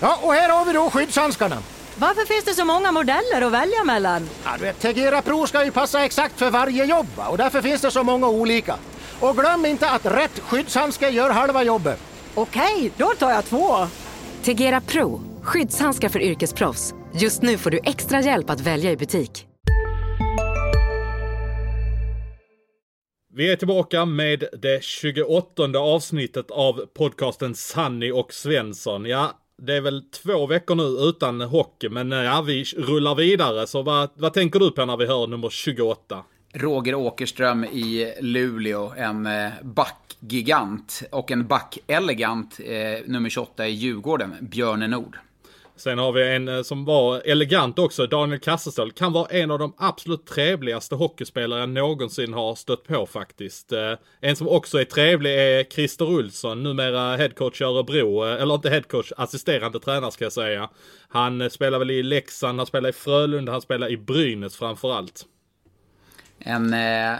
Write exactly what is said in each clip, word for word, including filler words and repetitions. Ja, och här har vi då skyddshandskarna. Varför finns det så många modeller att välja mellan? Ja, du vet, Tegera Pro ska ju passa exakt för varje jobb, och därför finns det så många olika. Och glöm inte att rätt skyddshandskar gör halva jobbet. Okej, då tar jag två. Tegera Pro, skyddshandskar för yrkesproffs. Just nu får du extra hjälp att välja i butik. Vi är tillbaka med det tjugoåttonde avsnittet av podcasten Sanni och Svensson. Ja, det är väl två veckor nu utan hockey, men ja, vi rullar vidare. Så vad, vad tänker du på när vi hör nummer tjugoåtta? Roger Åkerström i Luleå, en backgigant och en backelegant, eh, nummer tjugoåtta i Djurgården, Björne Nord. Sen har vi en som var elegant också, Daniel Kaselstål. Kan vara en av de absolut trevligaste hockeyspelare jag någonsin har stött på faktiskt. En som också är trevlig är Christer Olsson, numera headcoach i Örebro. Eller inte headcoach, assisterande tränare ska jag säga. Han spelar väl i Leksand, han spelar i Frölunda, han spelar i Brynäs framförallt. En, eh,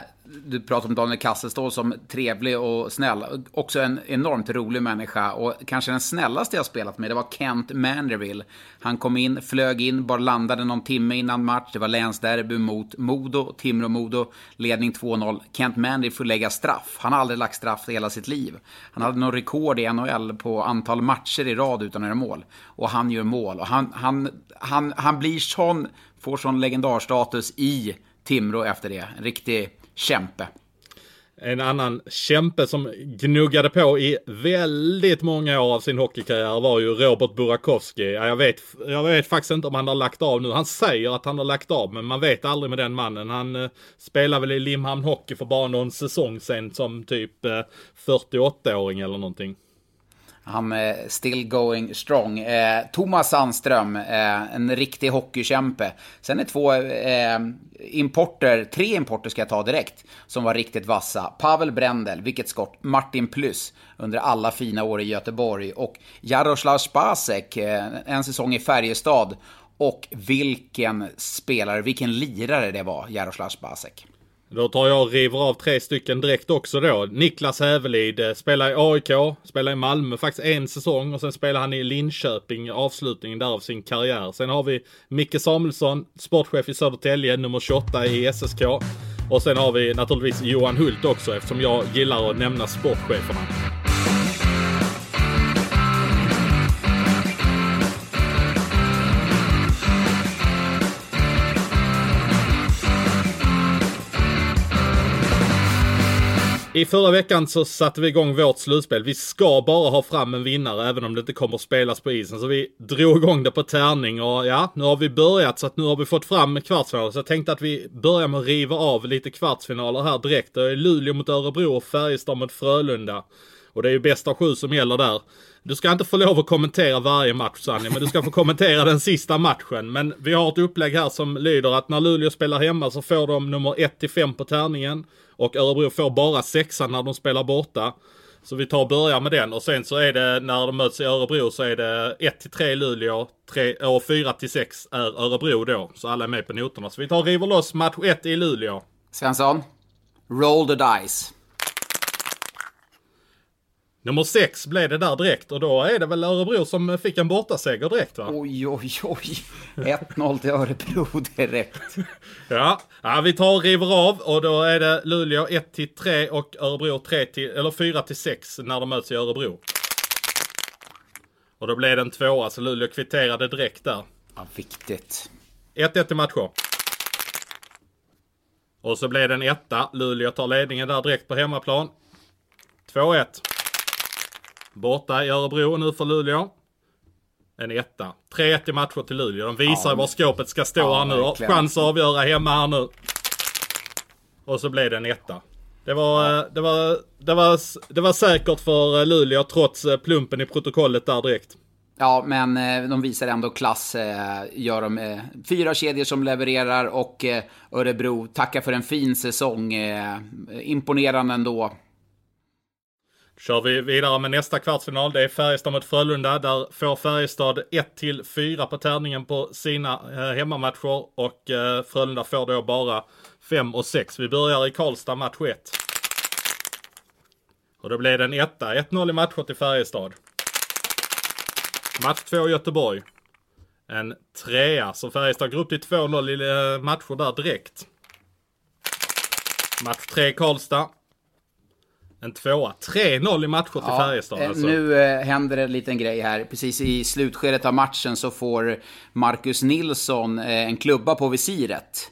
du pratar om Daniel Kaselstål som trevlig och snäll. Också en enormt rolig människa. Och kanske den snällaste jag spelat med, det var Kent Manderville. Han kom in, flög in, bara landade någon timme innan match. Det var länsderby mot Modo, Timrå Modo, ledning två noll. Kent Manderville får lägga straff. Han har aldrig lagt straff i hela sitt liv. Han hade någon rekord i N H L på antal matcher i rad utan några mål. Och han gör mål. Och han, han, han, han blir sån, får sån legendarstatus i Timrå efter det. En riktig kämpe. En annan kämpe som gnuggade på i väldigt många år av sin hockeykarriär var ju Robert Burakovsky. Ja, jag vet, jag vet faktiskt inte om han har lagt av nu. Han säger att han har lagt av, men man vet aldrig med den mannen. Han eh, spelar väl i Limhamn Hockey för bara någon säsong sen som typ eh, fyrtioåtta-åring eller någonting. Han är still going strong. Eh, Thomas Sandström, eh, en riktig hockeykämpe. Sen är två eh, importer, tre importer ska jag ta direkt, som var riktigt vassa. Pavel Brändel, vilket skott. Martin Plus under alla fina år i Göteborg. Och Jaroslav Špaček, eh, en säsong i Färjestad. Och vilken spelare, vilken lirare det var, Jaroslav Špaček. Då tar jag och river av tre stycken direkt också då. Niklas Hävelid spelar i A I K, spelar i Malmö faktiskt en säsong. Och sen spelar han i Linköping, avslutningen där av sin karriär. Sen har vi Micke Samuelsson, sportchef i Södertälje, nummer tjugoåtta i S S K. Och sen har vi naturligtvis Johan Hult också, eftersom jag gillar att nämna sportcheferna. I förra veckan så satte vi igång vårt slutspel. Vi ska bara ha fram en vinnare även om det inte kommer att spelas på isen. Så vi drog igång det på tärning och ja, nu har vi börjat så att nu har vi fått fram kvartsfinaler. Så jag tänkte att vi börjar med att riva av lite kvartsfinaler här direkt. Det är Luleå mot Örebro och Färjestad mot Frölunda. Och det är ju bästa sju som gäller där. Du ska inte få lov att kommentera varje match, Sanni, men du ska få kommentera den sista matchen. Men vi har ett upplägg här som lyder att när Luleå spelar hemma så får de nummer ett till fem på tärningen. Och Örebro får bara sexan när de spelar borta. Så vi tar och börjar med den. Och sen så är det, när de möts i Örebro så är det ett till tre Luleå och fyra till sex är Örebro då. Så alla är med på noterna. Så vi tar och river loss match ett i Luleå. Svensson, roll the dice. Nummer sex blev det där direkt och då är det väl Örebro som fick en bortaseger direkt, va? Oj, oj, oj. ett noll till Örebro direkt. ja. ja, vi tar och river av och då är det Luleå ett till tre och Örebro tre till, eller fyra till sex när de möts i Örebro. Och då blev det en tvåa så Luleå kvitterade direkt där. Ja, viktigt. ett ett i matchen. Och så blev det en etta. Luleå tar ledningen där direkt på hemmaplan. två ett. Borta i Örebro nu för Luleå. En etta. tre ett i matcher till Luleå. De visar ja, var skåpet ska stå ja, här nu. Chans att avgöra hemma här nu. Och så blev det en etta. Det var, ja. det, var, det, var, det var säkert för Luleå trots plumpen i protokollet där direkt. Ja, men de visar ändå klass. Gör de fyra kedjor som levererar och Örebro tackar för en fin säsong. Imponerande ändå. Kör vi vidare med nästa kvartsfinal. Det är Färjestad mot Frölunda. Där får Färjestad ett till fyra på tärningen på sina hemmamatcher. Och Frölunda får då bara fem och sex. Vi börjar i Karlstad match ett. Och då blir det en etta. ett noll i matchen till Färjestad. Match två Göteborg. En trea. Så Färjestad går upp till två noll i matcher där direkt. Match tre Karlstad. En tvåa. tre noll i matcher till ja, Färjestad. Alltså. Nu eh, händer en liten grej här. Precis i slutskedet av matchen så får Marcus Nilsson eh, en klubba på visiret.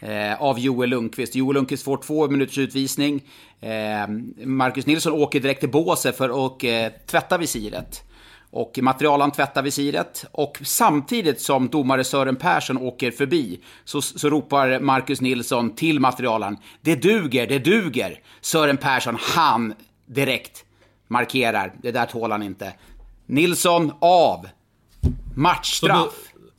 Eh, av Joel Lundqvist. Joel Lundqvist får två minuters utvisning. Eh, Marcus Nilsson åker direkt till båset för att eh, tvätta visiret. Och materialen tvättar visiret. Och samtidigt som domare Sören Persson åker förbi så, så ropar Marcus Nilsson till materialen: det duger, det duger. Sören Persson, han direkt markerar. Det där tål han inte. Nilsson av. Matchstraff. Så nu,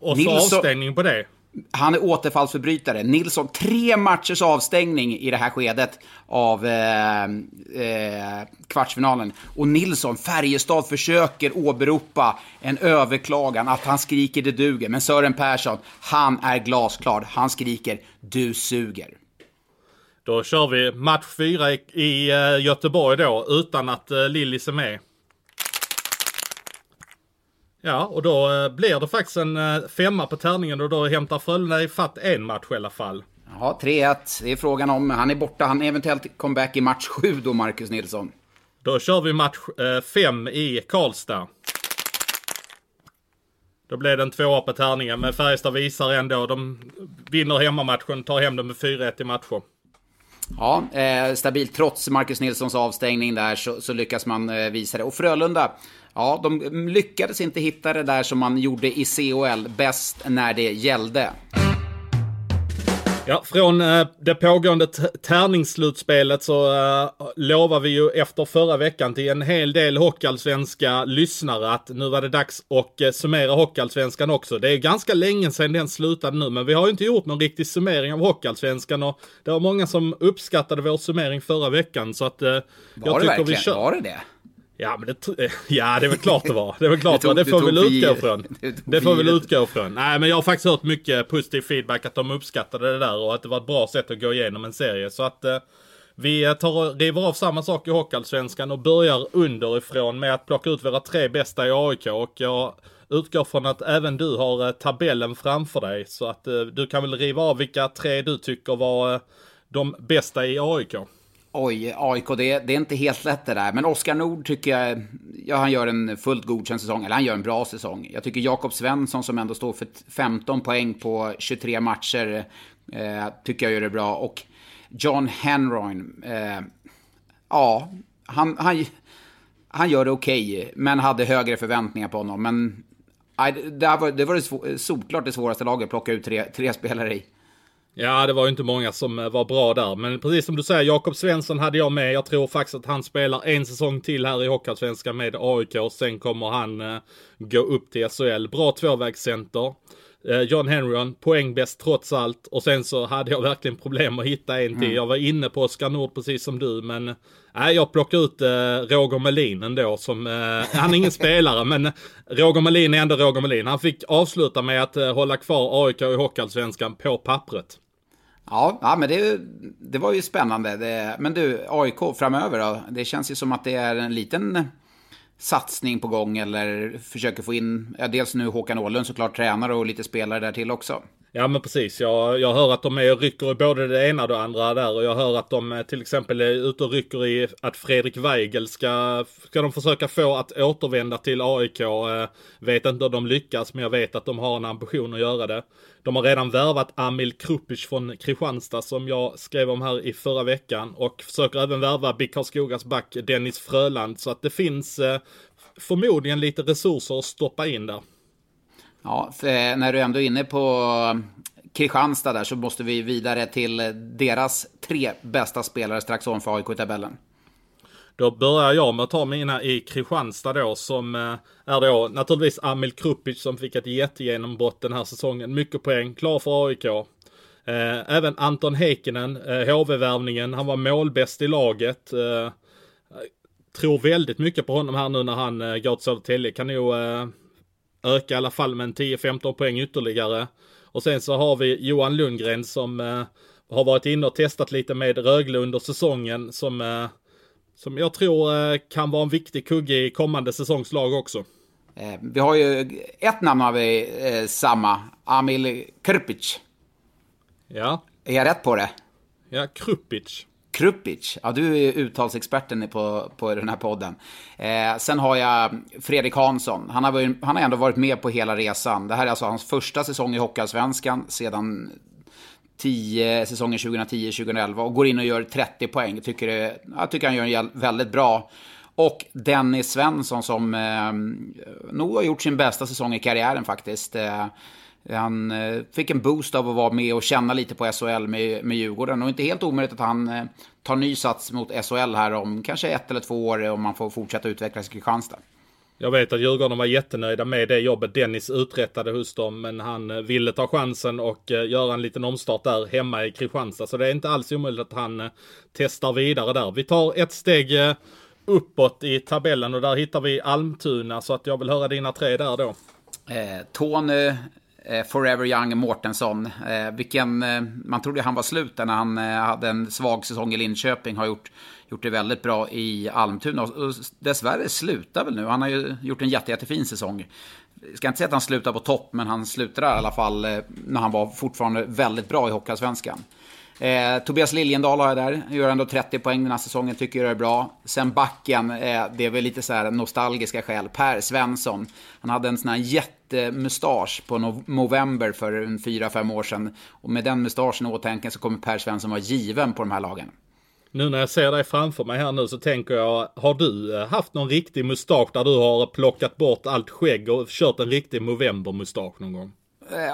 och så Nilsson, avstängning på det. Han är återfallsförbrytare. Nilsson, tre matchers avstängning i det här skedet av eh, eh, kvartsfinalen. Och Nilsson, Färjestad försöker åberopa en överklagan, att han skriker det duger. Men Sören Persson, han är glasklar. Han skriker du suger. Då kör vi match fyra i, i uh, Göteborg då, utan att uh, Lillis är med. Ja, och då eh, blir det faktiskt en eh, femma på tärningen och då hämtar Frölunda i fatt en match i alla fall. Ja, tre ett. Det är frågan om han är borta. Han är eventuellt comeback i match sju då, Marcus Nilsson. Då kör vi match fem eh, i Karlstad. Då blir det en tvåa på tärningen, men Färjestad visar ändå. De vinner hemmamatchen, tar hem den med fyra ett i matchen. Ja, eh, stabilt. Trots Marcus Nilssons avstängning där så, så lyckas man eh, visa det. Och Frölunda, ja, de lyckades inte hitta det där som man gjorde i C H L bäst när det gällde. Ja, från eh, det pågående t- tärningsslutspelet så eh, lovar vi ju efter förra veckan till en hel del hockeyallsvenska lyssnare att nu var det dags att eh, summera hockeyallsvenskan också. Det är ganska länge sedan den slutade nu, men vi har ju inte gjort någon riktig summering av hockeyallsvenskan och det var många som uppskattade vår summering förra veckan, så att eh, jag tycker verkligen? vi kör... Var det det? Ja, men det, ja, det är väl klart det var. Det, är väl klart tog, det får vi utgå från. Det får vi utgå från. Nej, men jag har faktiskt hört mycket positiv feedback att de uppskattade det där och att det var ett bra sätt att gå igenom en serie. Så att eh, vi tar, river av samma sak i hockeyallsvenskan och börjar underifrån med att plocka ut våra tre bästa i A I K. Och jag utgår från att även du har eh, tabellen framför dig. Så att eh, du kan väl riva av vilka tre du tycker var eh, de bästa i A I K. Oj, A I K, det, det är inte helt lätt det där. Men Oskar Nord tycker jag, ja, han gör en fullt godkänd säsong. Eller han gör en bra säsong. Jag tycker Jakob Svensson, som ändå står för femton poäng på tjugotre matcher, eh, tycker jag gör det bra. Och John Henroin, eh, ja, han, han, han gör det okej, okay, men hade högre förväntningar på honom. Men aj, det, var, det var det svå, såklart det svåraste laget att plocka ut tre, tre spelare i. Ja, det var ju inte många som var bra där. Men precis som du säger, Jakob Svensson hade jag med. Jag tror faktiskt att han spelar en säsong till här i Hockeyallsvenskan med A I K. Och sen kommer han eh, gå upp till S H L. Bra tvåvägscenter. Eh, John Henryon, poängbäst trots allt. Och sen så hade jag verkligen problem att hitta en till. Mm. Jag var inne på Oskar Nord precis som du. Men eh, jag plockade ut eh, Roger Melin ändå. Som, eh, han är ingen spelare, men Roger Melin är ändå Roger Melin. Han fick avsluta med att eh, hålla kvar A I K i Hockeyallsvenskan på pappret. Ja, ja, men det, det var ju spännande. Det, men du, A I K framöver då? Det känns ju som att det är en liten satsning på gång, eller försöker få in, ja, dels nu Håkan Åhlund såklart, tränare och lite spelare där till också. Ja, men precis. Jag, jag hör att de är och rycker i både det ena och det andra där, och jag hör att de till exempel är ute och rycker i att Fredrik Weigel ska, ska de försöka få att återvända till A I K. Jag vet inte om de lyckas, men jag vet att de har en ambition att göra det. De har redan värvat Amil Krupic från Kristianstad som jag skrev om här i förra veckan, och försöker även värva B I K Karlskogas back Dennis Fröland, så att det finns eh, förmodligen lite resurser att stoppa in där. Ja, för när du ändå är inne på Kristianstad där så måste vi vidare till deras tre bästa spelare strax ovanför A I K-tabellen. Då börjar jag med att ta mina i Kristianstad då, som är då naturligtvis Amil Krupic som fick ett jättegenombrott den här säsongen. Mycket poäng, klar för A I K. Även Anton Heikkinen, H V-värvningen, han var målbäst i laget. Tror väldigt mycket på honom här nu när han går till Södertälje. Kan nog öka i alla fall med en tio femton poäng ytterligare. Och sen så har vi Johan Lundgren som har varit inne och testat lite med Rögle under säsongen, som... som jag tror kan vara en viktig kugge i kommande säsongslag också. Eh, vi har ju ett namn av eh, samma, Amil Krpić. Ja. Är jag rätt på det? Ja, Krpić. Krpić, ja, du är uttalsexperten på, på den här podden. Eh, sen har jag Fredrik Hansson. Han har, varit, han har ändå varit med på hela resan. Det här är alltså hans första säsong i Hockeyallsvenskan sedan tio, säsongen tjugohundratio tjugohundraelva, och går in och gör trettio poäng. Tycker det, jag tycker han gör en väldigt bra. Och Dennis Svensson, som eh, nog har gjort sin bästa säsong i karriären faktiskt. Eh, Han fick en boost av att vara med och känna lite på S H L med, med Djurgården. Och inte helt omöjligt att han tar ny sats mot S H L här om kanske ett eller två år, om man får fortsätta utvecklas i Kristianstad. Jag vet att Djurgården var jättenöjda med det jobbet Dennis uträttade hos dem, men han ville ta chansen och göra en liten omstart där hemma i Kristianstad. Så det är inte alls omöjligt att han testar vidare där. Vi tar ett steg uppåt i tabellen och där hittar vi Almtuna, så att jag vill höra dina tre där då. Eh, Tony Forever Young Mårtensson, eh, vilken, eh, man trodde han var slut när han eh, hade en svag säsong i Linköping, har gjort, gjort det väldigt bra i Almtuna och, och dessvärre slutar väl nu. Han har ju gjort en jätte, jättefin säsong. Jag ska inte säga att han slutar på topp, men han slutar i alla fall eh, när han var fortfarande väldigt bra i Hockeyallsvenskan. Eh, Tobias Liljendal har jag där, gör ändå trettio poäng den här säsongen, tycker jag är bra. Sen backen, eh, det är väl lite så här nostalgiska skäl, Per Svensson. Han hade en sån här jättemustasch på november för en fyra fem år sedan, och med den mustaschen åtänken så kommer Per Svensson vara given på de här lagen. Nu när jag ser dig framför mig här nu så tänker jag, har du haft någon riktig mustasch där du har plockat bort allt skägg och kört en riktig novembermustasch någon gång?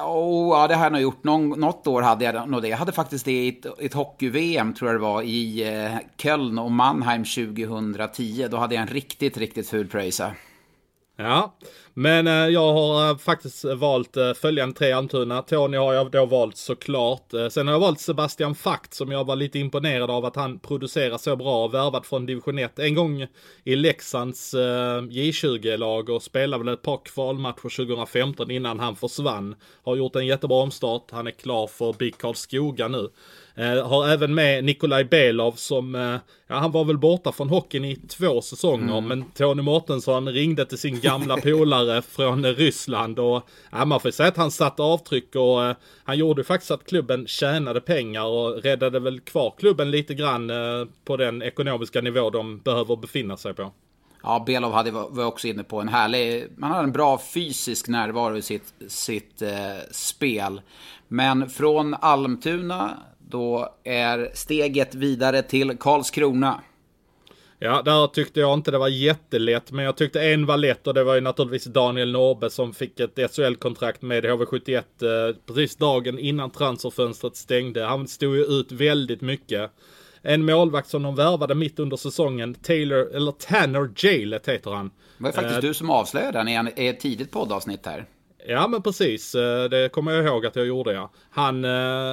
Oh, ja, det här har jag gjort. Någon, något år hade jag nog det. Jag hade faktiskt det i ett, ett hockey-V M, tror jag det var, i eh, Köln och Mannheim tjugohundratio. Då hade jag en riktigt, riktigt ful pröjsa. Ja, men eh, jag har faktiskt valt eh, följande tre Almtuna. Tony har jag då valt såklart. Eh, sen har jag valt Sebastian Fakt, som jag var lite imponerad av att han producerar så bra, värvat från division ett. En gång i Leksands eh, J tjugo-lag och spelade väl ett par kvalmatcher tjugohundrafemton innan han försvann. Har gjort en jättebra omstart. Han är klar för B I K Karlskoga nu. Eh, har även med Nikolaj Belov som, eh, ja, han var väl borta från hockeyn i två säsonger, mm. men Tony Mårtensson ringde till sin gamla polare från Ryssland och ja, man får säga att han satte avtryck och eh, han gjorde faktiskt att klubben tjänade pengar och räddade väl kvar klubben lite grann eh, på den ekonomiska nivå de behöver befinna sig på. Ja, Belov hade, var också inne på en härlig, man hade en bra fysisk närvaro i sitt, sitt eh, spel. Men från Almtuna då är steget vidare till Karlskrona. Ja, där tyckte jag inte det var jättelätt, men jag tyckte en var lätt, och det var ju naturligtvis Daniel Norbe som fick ett S H L-kontrakt med H V sjuttioett eh, precis dagen innan transferfönstret stängde. Han stod ju ut väldigt mycket. En målvakt som de värvade mitt under säsongen, Taylor, eller Tanner Jaylet heter han. Det var faktiskt eh, du som avslöjade han i ett tidigt poddavsnitt här. Ja, men precis. Det kommer jag ihåg att jag gjorde, ja. Han,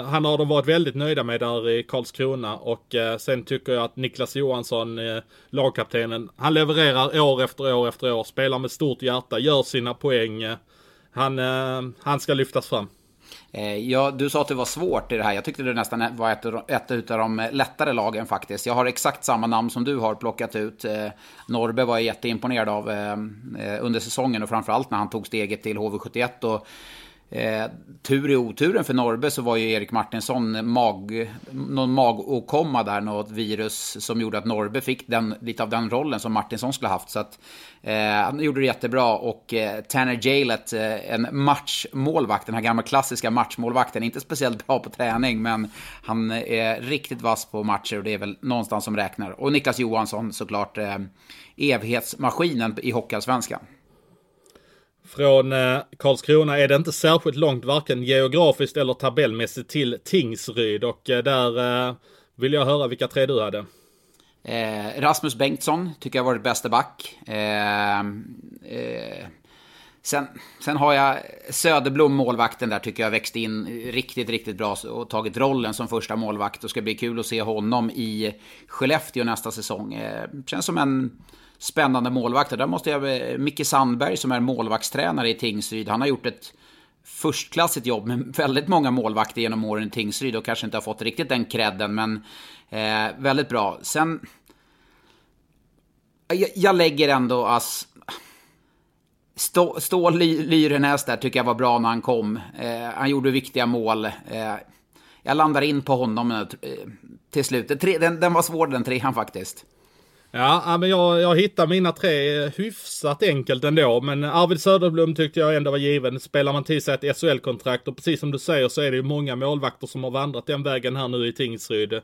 han har de varit väldigt nöjda med där i Karlskrona, och sen tycker jag att Niklas Johansson, lagkaptenen, han levererar år efter år efter år, spelar med stort hjärta, gör sina poäng. Han, han ska lyftas fram. Ja, du sa att det var svårt i det här. Jag tyckte det nästan var ett, ett utav de lättare lagen faktiskt. Jag har exakt samma namn som du har plockat ut. Norrby var jag jätteimponerad av under säsongen, och framförallt när han tog steget till H V sjuttioett. Och eh, tur i oturen för Norrby så var ju Erik Martinsson mag, någon magåkomma där, något virus som gjorde att Norrby fick den, lite av den rollen som Martinsson skulle haft. Så att, eh, han gjorde det jättebra, och eh, Tanner Jaylet, eh, en matchmålvakt, den här gamla klassiska matchmålvakten, inte speciellt bra på träning, men han är riktigt vass på matcher, och det är väl någonstans som räknar. Och Niklas Johansson såklart, eh, evighetsmaskinen i Hockeyallsvenskan. Från Karlskrona är det inte särskilt långt, varken geografiskt eller tabellmässigt, till Tingsryd. Och där vill jag höra vilka tre du hade. Eh, Rasmus Bengtsson tycker jag var det bästa back. Eh, eh, sen, sen har jag Söderblom, målvakten där, tycker jag växte in riktigt, riktigt bra och tagit rollen som första målvakt. Och ska bli kul att se honom i Skellefteå nästa säsong. Eh, känns som en spännande målvakter. Där måste jag, Micke Sandberg som är målvaktstränare i Tingsryd, han har gjort ett förstklassigt jobb med väldigt många målvakter genom åren i Tingsryd och kanske inte har fått riktigt den credden, men eh, väldigt bra. Sen jag, jag lägger ändå ass Stå, Stål Lyrenäs där tycker jag var bra när han kom. Eh, han gjorde viktiga mål. Eh, jag landar in på honom nu, eh, till slutet. Tre, den, den var svår den trean faktiskt. Ja, men jag, jag hittar mina tre hyfsat enkelt ändå. Men Arvid Söderblom tyckte jag ändå var given. Spelar man till sig ett S H L-kontrakt, och precis som du säger så är det ju många målvakter som har vandrat den vägen här nu i Tingsryd.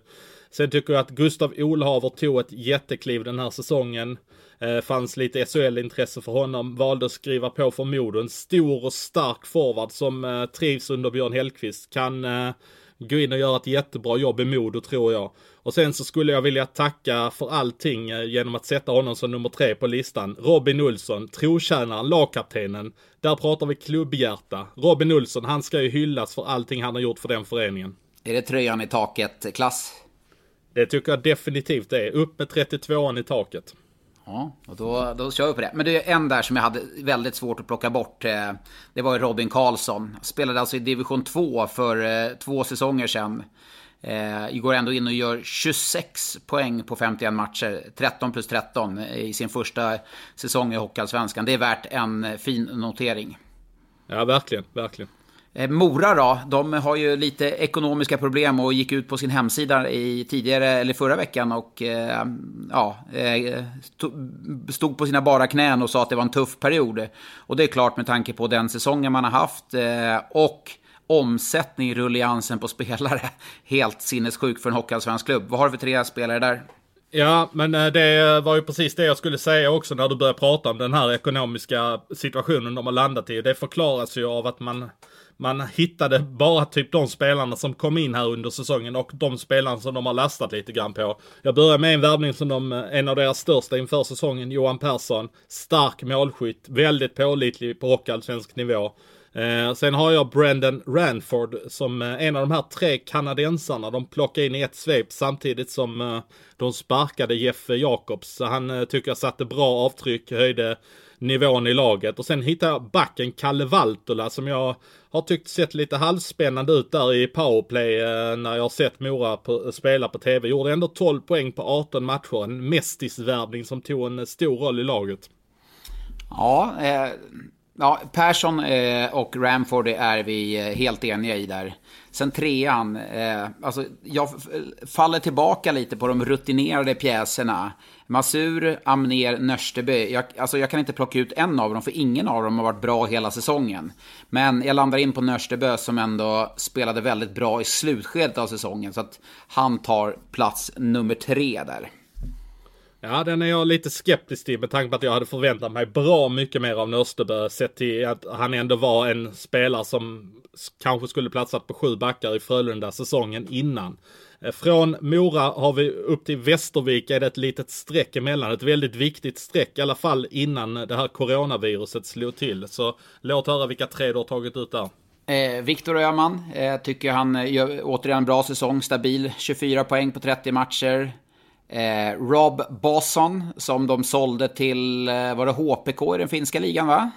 Sen tycker jag att Gustav Olhaver tog ett jättekliv den här säsongen. Eh, fanns lite S H L-intresse för honom. Valde att skriva på för Modo. En stor och stark forward som eh, trivs under Björn Hellqvist. Kan eh, gå in och göra ett jättebra jobb i Modo, tror jag. Och sen så skulle jag vilja tacka för allting eh, genom att sätta honom som nummer tre på listan. Robin Nilsson, trotjänaren, lagkaptenen. Där pratar vi klubbhjärta. Robin Nilsson, han ska ju hyllas för allting han har gjort för den föreningen. Är det tröjan i taket, klass? Det tycker jag definitivt är. Upp med trettiotvåan i taket. Ja, och då, då kör vi på det. Men det är en där som jag hade väldigt svårt att plocka bort. Det var ju Robin Karlsson. Spelade alltså i division två för två säsonger sedan. Går ändå in och gör tjugosex poäng på femtioen matcher. tretton plus tretton i sin första säsong i Hockeyallsvenskan. Det är värt en fin notering. Ja, verkligen, verkligen. Mora då, de har ju lite ekonomiska problem och gick ut på sin hemsida i tidigare eller förra veckan och eh, ja, stod på sina bara knän och sa att det var en tuff period. Och det är klart med tanke på den säsongen man har haft eh, och omsättning i rulliansen på spelare. Helt sinnessjuk för en hockeyallsvensk klubb. Vad har du för tre spelare där? Ja, men det var ju precis det jag skulle säga också när du började prata om den här ekonomiska situationen de har landat i. Det förklaras ju av att man... Man hittade bara typ de spelarna som kom in här under säsongen och de spelarna som de har lastat lite grann på. Jag börjar med en värvning som de, en av deras största inför säsongen, Johan Persson. Stark målskytt, väldigt pålitlig på hockeyallsvensk nivå. Eh, sen har jag Brandon Ranford som eh, en av de här tre kanadensarna. De plockade in i ett svep samtidigt som eh, de sparkade Jeff Jacobs. Så han eh, tycker jag satte bra avtryck, höjde nivån i laget. Och sen hittar jag backen Kalle Valtola som jag har tyckt sett lite halvspännande ut där i powerplay eh, när jag har sett Mora på, spela på tv. Gjorde ändå tolv poäng på arton matcher. En mästisvärvning som tog en stor roll i laget. Ja, eh... Ja, Persson och Ramford är vi helt eniga i där. Sen trean, alltså jag faller tillbaka lite på de rutinerade pjäserna. Masur, Amner, Nörsteby. Jag, alltså jag kan inte plocka ut en av dem för ingen av dem har varit bra hela säsongen. Men jag landar in på Nörsteby som ändå spelade väldigt bra i slutskedet av säsongen. Så att han tar plats nummer tre där. Ja, den är jag lite skeptisk till med tanke på att jag hade förväntat mig bra mycket mer av Nörstebö sett till att han ändå var en spelare som kanske skulle platsat på sju backar i Frölunda säsongen innan. Från Mora har vi upp till Västervik är det ett litet streck emellan, ett väldigt viktigt streck i alla fall innan det här coronaviruset slog till. Så låt höra vilka tre du har tagit ut där. Eh, Viktor Öhman eh, tycker han gör återigen en bra säsong, stabil, tjugofyra poäng på trettio matcher. Eh, Rob Bosson som de sålde till eh, var det H P K i den finska ligan va?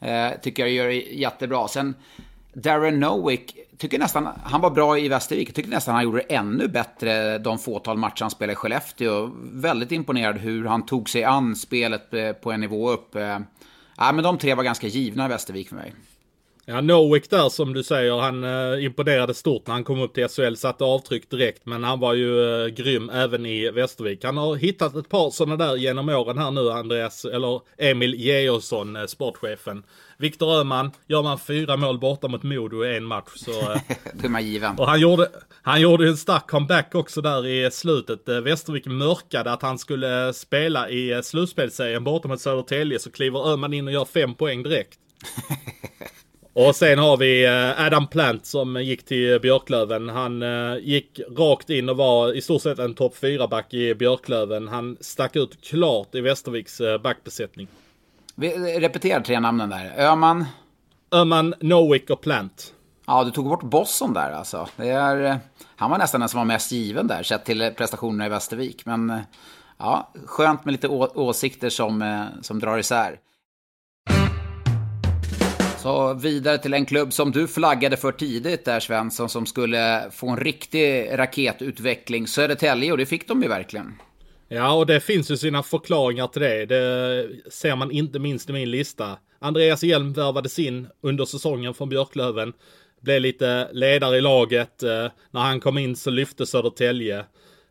Eh, tycker jag gör jättebra. Sen Darren Nowick tycker nästan han var bra i Västervik. Tycker nästan han gjorde ännu bättre de fåtal matcher han spelade i Skellefteå. Väldigt imponerad hur han tog sig an spelet på en nivå upp. Eh, ja, men de tre var ganska givna i Västervik för mig. Ja, Nowick där som du säger, han eh, imponerade stort när han kom upp till S H L, satte avtryck direkt, men han var ju eh, grym även i Västervik. Han har hittat ett par sådana där genom åren här nu, Andreas, eller Emil Georgsson, eh, sportchefen. Viktor Öhman, gör man fyra mål borta mot Modo i en match så... Eh, det är man given. Och han gjorde, han gjorde en stark comeback också där i slutet. Eh, Västervik mörkade att han skulle spela i eh, slutspelserien borta mot Södertälje, så kliver Öhman in och gör fem poäng direkt. Och sen har vi Adam Plant som gick till Björklöven. Han gick rakt in och var i stort sett en topp fyra-back i Björklöven. Han stack ut klart i Västerviks backbesättning. Vi repeterar tre namnen där. Öhman. Öhman, Nowick och Plant. Ja, du tog bort Bosson där alltså. Det är, han var nästan den som var mest given där, sett till prestationerna i Västervik. Men ja, skönt med lite å- åsikter som, som drar isär. Så vidare till en klubb som du flaggade för tidigt där, Svensson, som skulle få en riktig raketutveckling, Södertälje, och det fick de ju verkligen. Ja, och det finns ju sina förklaringar till det. Det ser man inte minst i min lista. Andreas Hjelm värvades in under säsongen från Björklöven. Blev lite ledare i laget. Eh, när han kom in så lyfte Södertälje.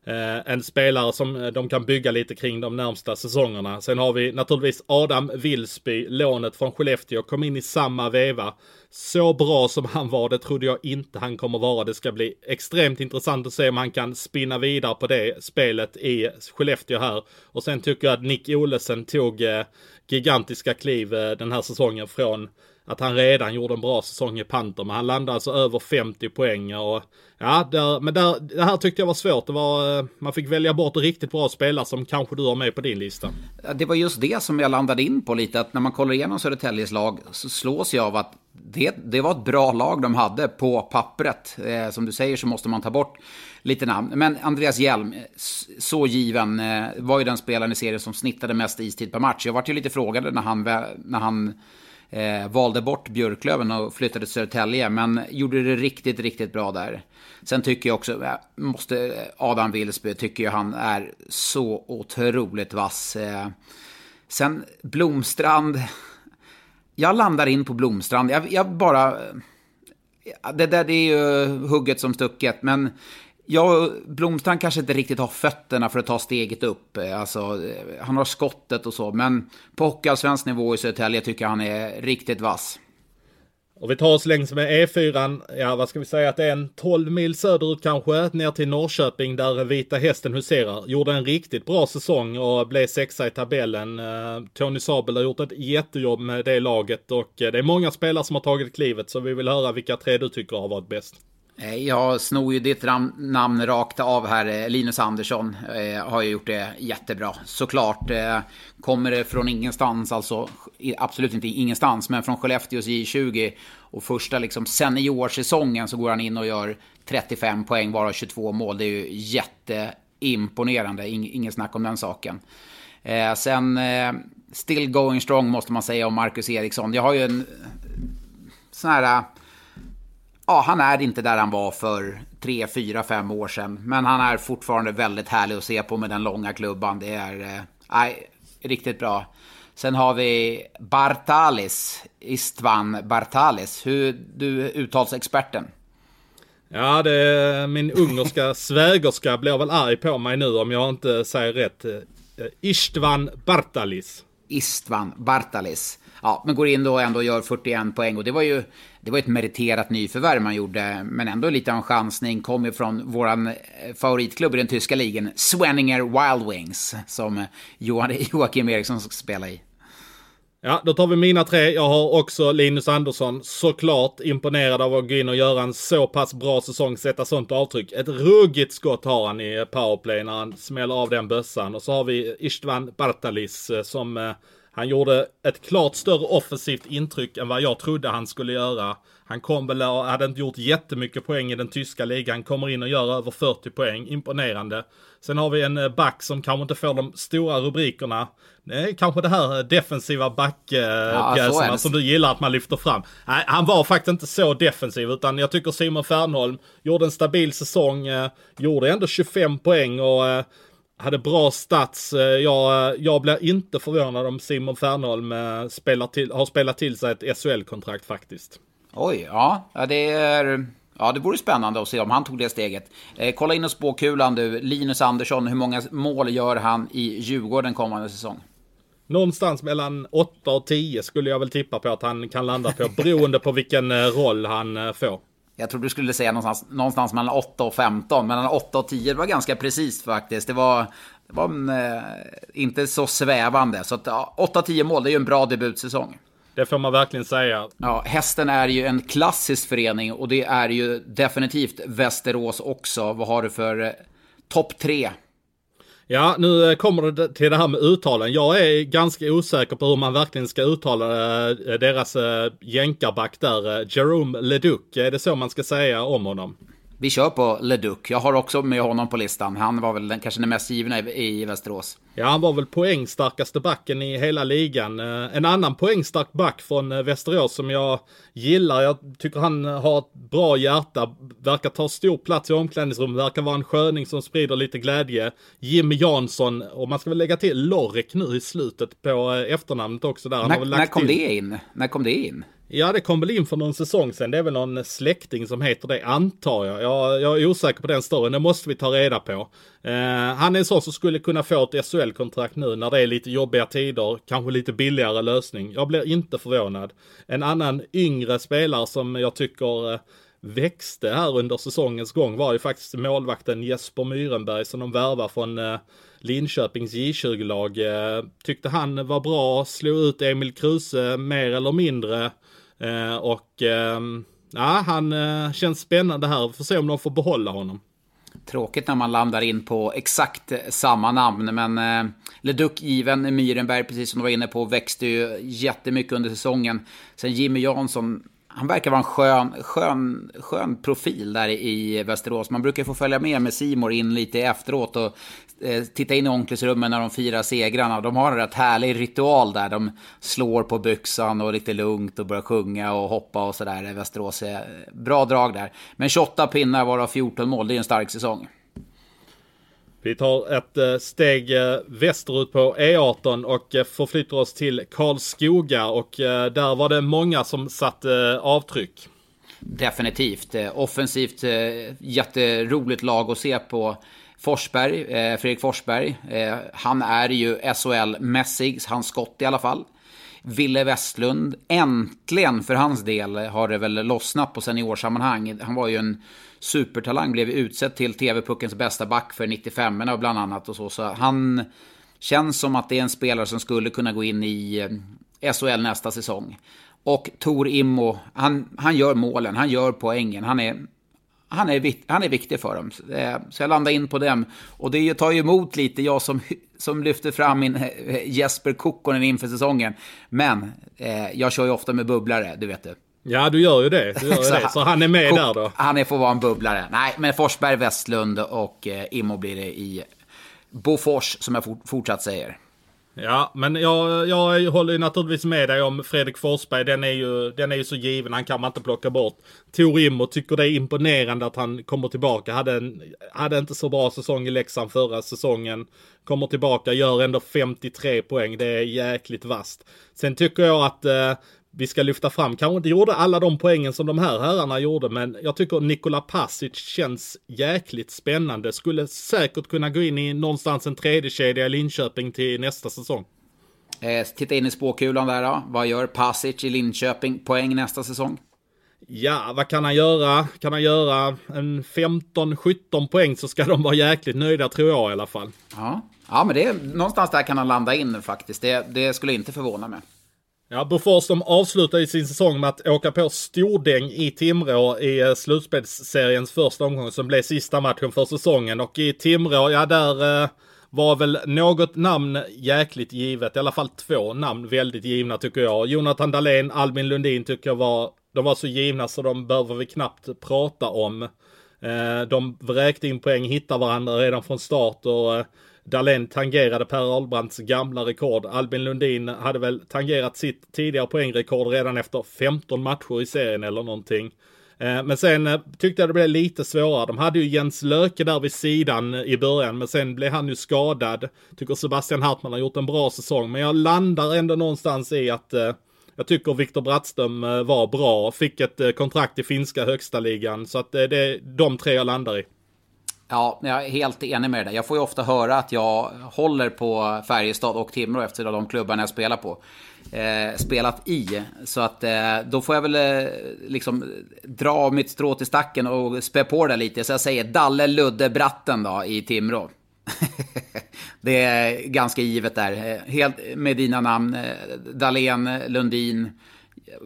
Eh, en spelare som de kan bygga lite kring de närmsta säsongerna. Sen har vi naturligtvis Adam Wilsby. Lånet från Skellefteå kom in i samma veva. Så bra som han var, det trodde jag inte han kommer vara. Det ska bli extremt intressant att se om han kan spinna vidare på det spelet i Skellefteå här. Och sen tycker jag att Nick Olesen tog eh, gigantiska kliv eh, den här säsongen från att han redan gjorde en bra säsong i Panther, men han landade alltså över femtio poäng. Och, ja, där, men där, det här tyckte jag var svårt. Det var, man fick välja bort riktigt bra spelare som kanske du har med på din lista. Det var just det som jag landade in på lite. Att när man kollar igenom Södertäljes lag så slås jag av att det, det var ett bra lag de hade på pappret. Eh, som du säger så måste man ta bort lite namn. Men Andreas Hjelm, så given, eh, var ju den spelaren i serien som snittade mest istid per match. Jag var ju lite frågad när han... När han Eh, valde bort Björklöven och flyttade till Södertälje, men gjorde det riktigt, riktigt bra där. Sen tycker jag också, måste Adam Wilsby, tycker jag han är så otroligt vass. Eh, sen Blomstrand, jag landar in på Blomstrand. Jag, jag bara, det där det är ju hugget som stucket, men ja, Blomstrand kanske inte riktigt har fötterna för att ta steget upp. Alltså, han har skottet och så. Men på hockeyallsvensk nivå i Södertälje tycker jag han är riktigt vass. Och vi tar oss längs med E fyran. Ja, vad ska vi säga? Att det är en tolv mil söderut kanske. Ner till Norrköping där Vita Hästen huserar. Gjorde en riktigt bra säsong och blev sexa i tabellen. Tony Sabel har gjort ett jättejobb med det laget. Och det är många spelare som har tagit klivet. Så vi vill höra vilka tre du tycker har varit bäst. Jag snor ju ditt ram- namn rakt av här. Linus Andersson eh, har ju gjort det jättebra. Såklart eh, kommer det från ingenstans, alltså absolut inte ingenstans, men från Skellefteås J tjugo. Och första liksom seniorsäsongen så går han in och gör trettiofem poäng, varav tjugotvå mål. Det är ju jätteimponerande, In- ingen snack om den saken. Eh, sen eh, still going strong måste man säga om Marcus Eriksson. Jag har ju en sån här... Ja, han är inte där han var för tre, fyra, fem år sedan. Men han är fortfarande väldigt härlig att se på med den långa klubban. Det är eh, riktigt bra. Sen har vi Bartalis, Istvan Bartalis. Hur, du uttalsexperten. Ja, det är min ungerska svägerska blir väl arg på mig nu om jag inte säger rätt. Istvan Bartalis. Istvan Bartalis. Ja, men går in då ändå och gör fyrtioett poäng. Och det var ju det var ett meriterat nyförvärv man gjorde. Men ändå lite av en chansning. Kom ju från våran favoritklubb i den tyska ligan, Svenninger Wild Wings, som Joakim Eriksson ska spela i. Ja, då tar vi mina tre. Jag har också Linus Andersson, såklart imponerad av att gå in och göra en så pass bra säsong, sätta sånt avtryck. Ett ruggigt skott har han i powerplay när han smäller av den bössan. Och så har vi Istvan Bartalis som... Han gjorde ett klart större offensivt intryck än vad jag trodde han skulle göra. Han kom väl och hade inte gjort jättemycket poäng i den tyska ligan. Kommer in och gör över fyrtio poäng. Imponerande. Sen har vi en back som kanske inte får de stora rubrikerna. Nej, kanske det här defensiva backpjäserna ja, som du gillar att man lyfter fram. Nej, han var faktiskt inte så defensiv, utan jag tycker Simon Fernholm gjorde en stabil säsong. Gjorde ändå tjugofem poäng och... hade bra stats. Jag, jag blir inte förvånad om Simon Fernholm spelar till, har spelat till sig ett S H L-kontrakt faktiskt. Oj, ja. Det, är, ja, det vore spännande att se om han tog det steget. Eh, kolla in och spåkulan du. Linus Andersson, hur många mål gör han i Djurgården kommande säsong? Någonstans mellan åtta och tio skulle jag väl tippa på att han kan landa på, beroende på vilken roll han får. Jag tror du skulle säga någonstans, någonstans mellan åtta och femton. Mellan åtta och tio, det var ganska precis faktiskt. Det var, det var en, eh, inte så svävande. Så åtta till tio mål, det är ju en bra debutsäsong. Det får man verkligen säga. Ja, hästen är ju en klassisk förening. Och det är ju definitivt Västerås också. Vad har du för eh, topp tre? Ja, nu kommer det till det här med uttalen. Jag är ganska osäker på hur man verkligen ska uttala deras jänkarback där. Jerome Leduc, är det så man ska säga om honom? Vi kör på Leduc. Jag har också med honom på listan. Han var väl den, kanske den mest givna i, i Västerås. Ja, han var väl poängstarkaste backen i hela ligan. En annan poängstark back från Västerås som jag gillar. Jag tycker han har ett bra hjärta. Verkar ta stor plats i omklädningsrum. Verkar vara en sköning som sprider lite glädje. Jim Jansson. Och man ska väl lägga till Lorek nu i slutet på efternamnet också. Där. Han när, har väl lagt när kom in. det in? När kom det in? Ja, det kom väl in för någon säsong sen. Det är väl någon släkting som heter det, antar jag. Jag, jag är osäker på den storyn. Det måste vi ta reda på. Eh, han är en sån som skulle kunna få ett S H L-kontrakt nu när det är lite jobbiga tider. Kanske lite billigare lösning. Jag blir inte förvånad. En annan yngre spelare som jag tycker eh, växte här under säsongens gång var ju faktiskt målvakten Jesper Myrenberg som de värvar från eh, Linköpings J tjugo-lag. Eh, tyckte han var bra. Slog ut Emil Kruse mer eller mindre. Uh, och uh, ja, han uh, känns spännande här. Får se om de får behålla honom. Tråkigt när man landar in på exakt samma namn. Men uh, Leduc, given Myrenberg, precis som du var inne på, växte ju jättemycket under säsongen. Sen Jimmy Jansson, han verkar vara en skön, skön, skön profil där i Västerås. Man brukar få följa med med Simor in lite efteråt och eh, titta in i onkelsrummen när de firar segrarna. De har en rätt härlig ritual där de slår på byxan och lite lugnt och börjar sjunga och hoppa och sådär. Västerås är bra drag där. Men tjugoåtta pinnar varav fjorton mål, det är en stark säsong. Vi tar ett steg västerut på E arton och förflyttar oss till Karlskoga, och där var det många som satte avtryck. Definitivt. Offensivt jätteroligt lag att se på. Forsberg, Fredrik Forsberg, han är ju S H L-mässig, hans skott i alla fall. Ville Westlund, äntligen för hans del har det väl lossnat på seniorsammanhang. Han var ju en supertalang, blev utsett till T V-puckens bästa back för nittiofem-erna bland annat och så. Så han känns som att det är en spelare som skulle kunna gå in i S H L nästa säsong. Och Tor Immo, han, han gör målen, han gör poängen, han är... Han är, han är viktig för dem. Så jag landar in på dem. Och det tar ju emot lite, jag som, som lyfter fram min Jesper Kokkonen inför säsongen. Men eh, jag kör ju ofta med bubblare, du vet du. Ja, du gör ju det. Du gör ju så, det. Så han är med Kok- där då. Han är, får vara en bubblare. Nej, men Forsberg, Westlund och eh, Immo blir det i Bofors, som jag fort, fortsatt säger. Ja, men jag, jag håller ju naturligtvis med dig om Fredrik Forsberg. Den är ju, den är ju så given, han kan man inte plocka bort. Tor Immo, tycker det är imponerande att han kommer tillbaka. Hade, en, hade inte så bra säsong i Leksand förra säsongen. Kommer tillbaka, gör ändå femtiotre poäng. Det är jäkligt vasst. Sen tycker jag att eh, vi ska lyfta fram, kanske inte gjorde alla de poängen som de här herrarna gjorde, men jag tycker Nikola Pasic känns jäkligt spännande. Skulle säkert kunna gå in i någonstans en tredje kedja i Linköping till nästa säsong. Eh, titta in i spåkulan där då. Vad gör Pasic i Linköping? Poäng nästa säsong? Ja, vad kan han göra? Kan han göra en femton sjutton poäng så ska de vara jäkligt nöjda, tror jag i alla fall. Ja, ja men det är, någonstans där kan han landa in faktiskt. Det, det skulle inte förvåna mig. Ja, Bofors som avslutade sin säsong med att åka på stordäng i Timrå i slutspelsseriens första omgång som blev sista matchen för säsongen. Och i Timrå, ja där eh, var väl något namn jäkligt givet. I alla fall två namn väldigt givna tycker jag. Jonathan Dahlén, Albin Lundin tycker jag var, de var så givna så de behöver vi knappt prata om. Eh, de räkte in poäng, hittar varandra redan från start och... Eh, Dahlén tangerade Per Ahlbrands gamla rekord. Albin Lundin hade väl tangerat sitt tidigare poängrekord redan efter femton matcher i serien eller någonting. Men sen tyckte jag det blev lite svårare. De hade ju Jens Löke där vid sidan i början, men sen blev han ju skadad. Tycker Sebastian Hartman har gjort en bra säsong, men jag landar ändå någonstans i att jag tycker Viktor Brattström var bra. Fick ett kontrakt i finska högsta ligan, så att det är de tre jag landar i. Ja, jag är helt enig med det. Jag får ju ofta höra att jag håller på Färjestad och Timrå efter de klubbarna jag spelar på. Eh, spelat i. Så att eh, då får jag väl eh, liksom dra mitt strå till stacken och spä på det lite. Så jag säger Dalle Ludde Bratten då i Timrå. Det är ganska givet där. Helt med dina namn. Dahlén, Lundin,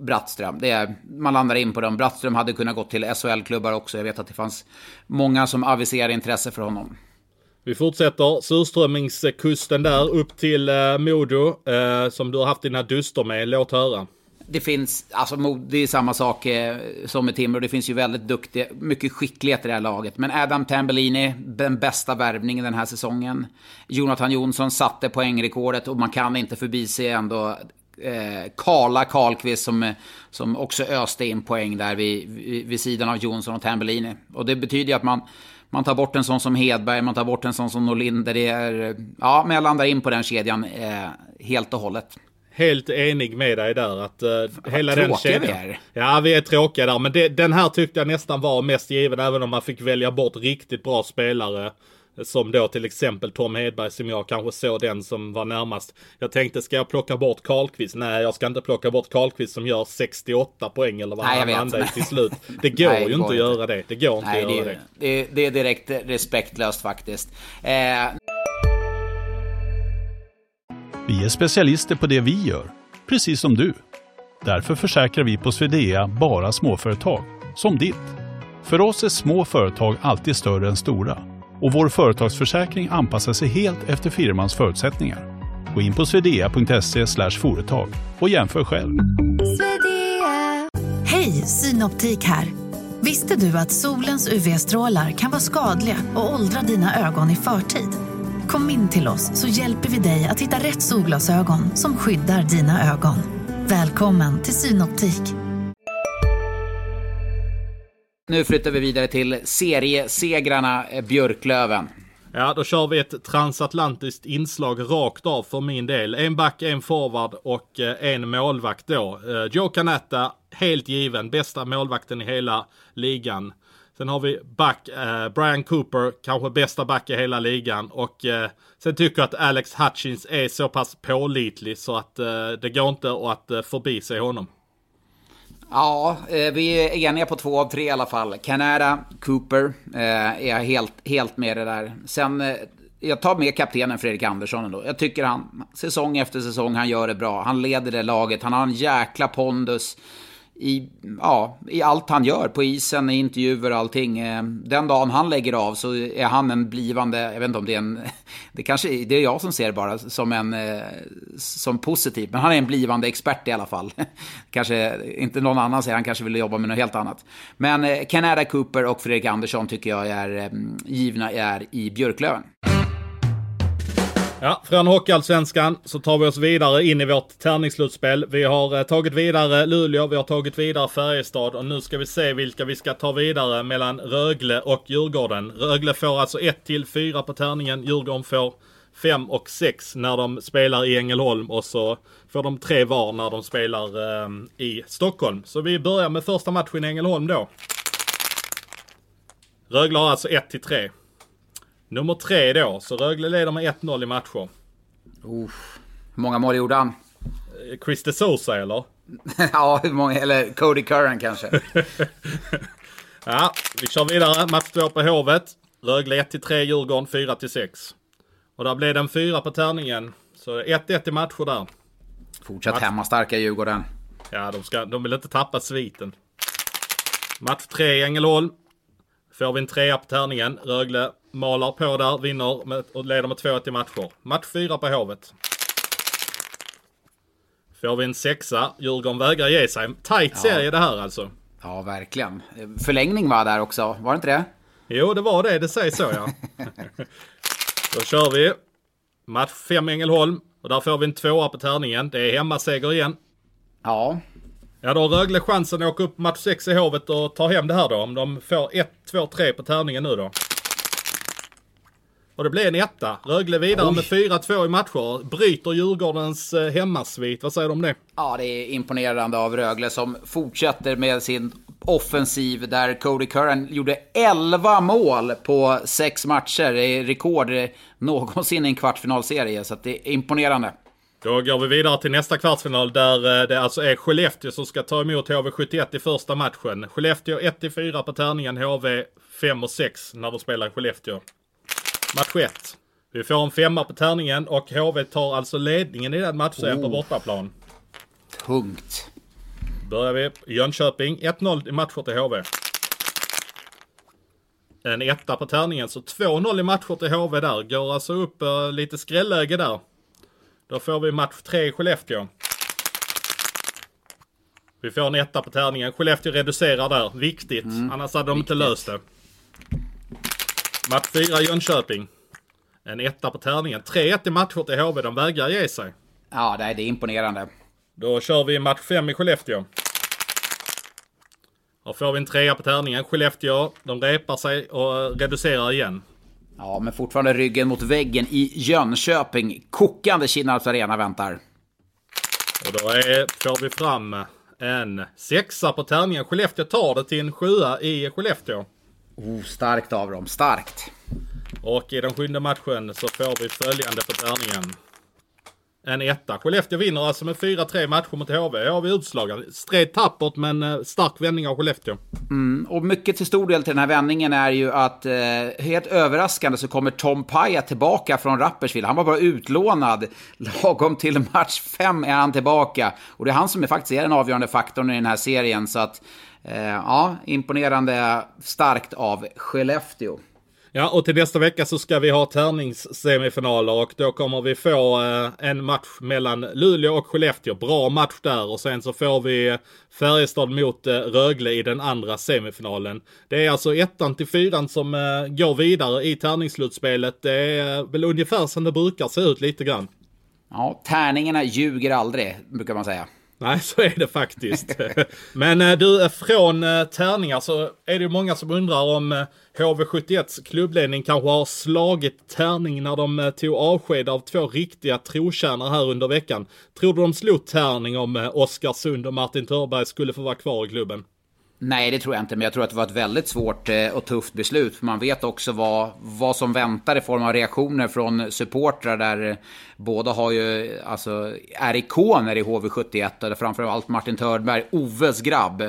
Brattström. Det är, man landar in på dem. Brattström hade kunnat gå till S H L-klubbar också. Jag vet att det fanns många som aviserade intresse för honom. Vi fortsätter surströmmingskusten där upp till eh, Modo eh, som du har haft dina duster med. Låt höra. det finns, alltså det är samma sak eh, som med Timrå. Det finns ju väldigt duktiga, mycket skicklighet i det här laget. Men Adam Tambellini, den bästa värvningen den här säsongen. Jonathan Jonsson satte poängrekordet och man kan inte förbi sig ändå eh, Karla Karlqvist som, som också öste in poäng där vid, vid, vid sidan av Jonsson och Tambellini. Och det betyder ju att man Man tar bort en sån som Hedberg, man tar bort en sån som Norlinder. Det är, ja, men jag landar in på den kedjan eh, helt och hållet. Helt enig med dig där. Att, eh, Fan, hela den kedjan. Vi är. Ja, vi är tråkiga där. Men det, den här tyckte jag nästan var mest given, även om man fick välja bort riktigt bra spelare. Som då till exempel Tom Hedberg, som jag kanske såg den som var närmast. Jag tänkte, ska jag plocka bort Karlqvist? Nej, jag ska inte plocka bort Karlqvist som gör sextioåtta poäng eller vad han landar i till slut. Det går Nej, ju inte att göra det. Det går inte Nej, att göra det. Det. Det är direkt respektlöst faktiskt. Eh... Vi är specialister på det vi gör, precis som du. Därför försäkrar vi på Swedea bara småföretag, som ditt. För oss är små företag alltid större än stora. Och vår företagsförsäkring anpassar sig helt efter firmans förutsättningar. Gå in på swedea punkt se slash företag och jämför själv. Swedea. Hej, Synoptik här. Visste du att solens U V-strålar kan vara skadliga och åldra dina ögon i förtid? Kom in till oss så hjälper vi dig att hitta rätt solglasögon som skyddar dina ögon. Välkommen till Synoptik. Nu flyttar vi vidare till seriesegrarna Björklöven. Ja, då kör vi ett transatlantiskt inslag rakt av för min del. En back, en forward och en målvakt då. Joe Kanata, helt given, bästa målvakten i hela ligan. Sen har vi back, eh, Brian Cooper, kanske bästa back i hela ligan. Och eh, sen tycker jag att Alex Hutchins är så pass pålitlig så att eh, det går inte att eh, förbi sig honom. Ja, vi är eniga på två av tre i alla fall. Kanada, Cooper eh, är helt, helt med det där. Sen, eh, jag tar med kaptenen Fredrik Andersson ändå. Jag tycker han, säsong efter säsong, han gör det bra. Han leder det laget, han har en jäkla pondus i, ja, i allt han gör. På isen, i intervjuer och allting. eh, Den dagen han lägger av så är han en blivande, jag vet inte om det är en, det kanske det är jag som ser bara som en eh, som positiv, men han är en blivande expert i alla fall. Kanske inte någon annan säger, han kanske vill jobba med något helt annat. Men eh, Kanada, Cooper och Fredrik Andersson tycker jag är eh, givna är i Björklöven. Ja, från Hockeyallsvenskan så tar vi oss vidare in i vårt tärningsslutspel. Vi har eh, tagit vidare Luleå, vi har tagit vidare Färjestad och nu ska vi se vilka vi ska ta vidare mellan Rögle och Djurgården. Rögle får alltså ett till fyra på tärningen, Djurgården får fem och sex när de spelar i Ängelholm och så får de tre var när de spelar eh, i Stockholm. Så vi börjar med första matchen i Ängelholm då. Rögle har alltså ett till tre. Nummer tre då, så Rögle leder med ett noll i matcher. Uff, hur många mål gjorde han? Chris de Sousa, eller? Ja, hur många, eller Cody Curran kanske. Ja, vi kör vidare. Match två på Hovet. Rögle ett till tre, Djurgården fyra till sex. Och där blev den fyra på tärningen. Så ett till ett i matcher där. Fortsatt match... hemma starka Djurgården. Ja, de, ska, de vill inte tappa sviten. Match tre i Ängelholm. Får vi en trea på tärningen. Rögle malar på där, vinner med, och leder med två till matcher. Match fyra på Hovet. Får vi en sexa. Djurgården vägrar ge sig. Tight serie ja. Det här alltså. Ja, verkligen. Förlängning var där också, var det inte det? Jo, det var det. Det sägs så, ja. Då kör vi. Match fem Ängelholm. Och där får vi en tvåa på tärningen. Det är hemmaseger igen. Ja. Ja, då har Rögle chansen att åka upp match sex i Hovet och ta hem det här då. Om de får ett två tre på tärningen nu då. Och det blir en etta. Rögle vidare Oj. med fyra två i matcher. Bryter Djurgårdens hemmasvit. Vad säger du om det? Ja, det är imponerande av Rögle som fortsätter med sin offensiv där Cody Curran gjorde elva mål på sex matcher. Det är rekord någonsin i en kvartsfinalserie, så att det är imponerande. Då går vi vidare till nästa kvartsfinal där det alltså är Skellefteå som ska ta emot H V sjuttioett i första matchen. Skellefteå ett till fyra på tärningen, H V fem och sex när de spelar i Skellefteå. Match ett. Vi får en femma på tärningen och H V tar alltså ledningen i den matchen oh. på bortaplan. Tungt. Börjar vi Jönköping ett noll i matcher till H V. En etta på tärningen, så två noll i matcher till H V där. Går alltså upp uh, lite skrälläge där. Då får vi match tre i Skellefteå. Vi får en etta på tärningen. Skellefteå reducerar där. Viktigt. Mm. Annars hade de Viktigt. inte löst det. Match fyra Jönköping. En etta på tärningen. tre ett i matcher till H V. De vägrar ge sig. Ja, det är imponerande. Då kör vi match fem i Skellefteå. Då får vi en trea på tärningen. Skellefteå, de repar sig och reducerar igen. Ja, men fortfarande ryggen mot väggen i Jönköping. Kokande Kinnarps arena väntar. Och då är, får vi fram en sexa på tärningen. Skellefteå tar det till en sjua i Skellefteå. Oh, starkt av dem, starkt. Och i den sjunde matchen så får vi följande på tärningen. En etta. Skellefteå vinner alltså med fyra tre matcher mot H V. H V utslagen. Stred tappert, men stark vändning av Skellefteå. Mm, och mycket till stor del till den här vändningen är ju att eh, helt överraskande så kommer Tom Paya tillbaka från Rappersville. Han var bara utlånad. Lagom till match fem är han tillbaka. Och det är han som är faktiskt är den avgörande faktorn i den här serien. Så att, eh, ja, imponerande starkt av Skellefteå. Ja, och till nästa vecka så ska vi ha tärningssemifinaler och då kommer vi få eh, en match mellan Luleå och Skellefteå. Bra match där, och sen så får vi Färjestad mot eh, Rögle i den andra semifinalen. Det är alltså ettan till fyran som eh, går vidare i tärningsslutspelet. Det är eh, väl ungefär som det brukar se ut lite grann. Ja, tärningarna ljuger aldrig, brukar man säga. Nej, så är det faktiskt. Men du, från tärningar så är det många som undrar om H V sjuttioets klubbledning kanske har slagit tärning när de tog avsked av två riktiga trotjänare här under veckan. Tror du de slog tärning om Oskar Sund och Martin Törberg skulle få vara kvar i klubben? Nej, det tror jag inte, men jag tror att det var ett väldigt svårt och tufft beslut. För man vet också vad, vad som väntar i form av reaktioner från supportrar, där båda har ju, alltså, är ikoner i H V sjuttioett, och framförallt Martin Törberg, Oves grabb.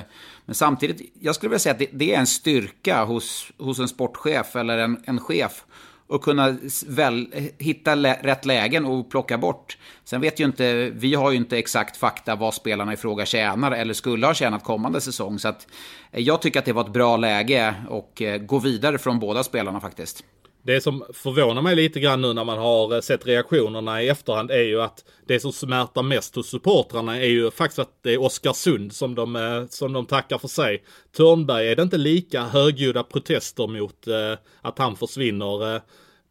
Men samtidigt, jag skulle vilja säga att det, det är en styrka hos, hos en sportchef eller en, en chef att kunna väl, hitta lä- rätt lägen och plocka bort. Sen vet ju inte, vi har ju inte exakt fakta vad spelarna i fråga tjänar eller skulle ha tjänat kommande säsong. Så att jag tycker att det var ett bra läge och gå vidare från båda spelarna faktiskt. Det som förvånar mig lite grann nu när man har sett reaktionerna i efterhand är ju att det som smärtar mest hos supportrarna är ju faktiskt att det är Oskarsund som de, som de tackar för sig. Törnberg är det inte lika högljudda protester mot eh, att han försvinner. Eh,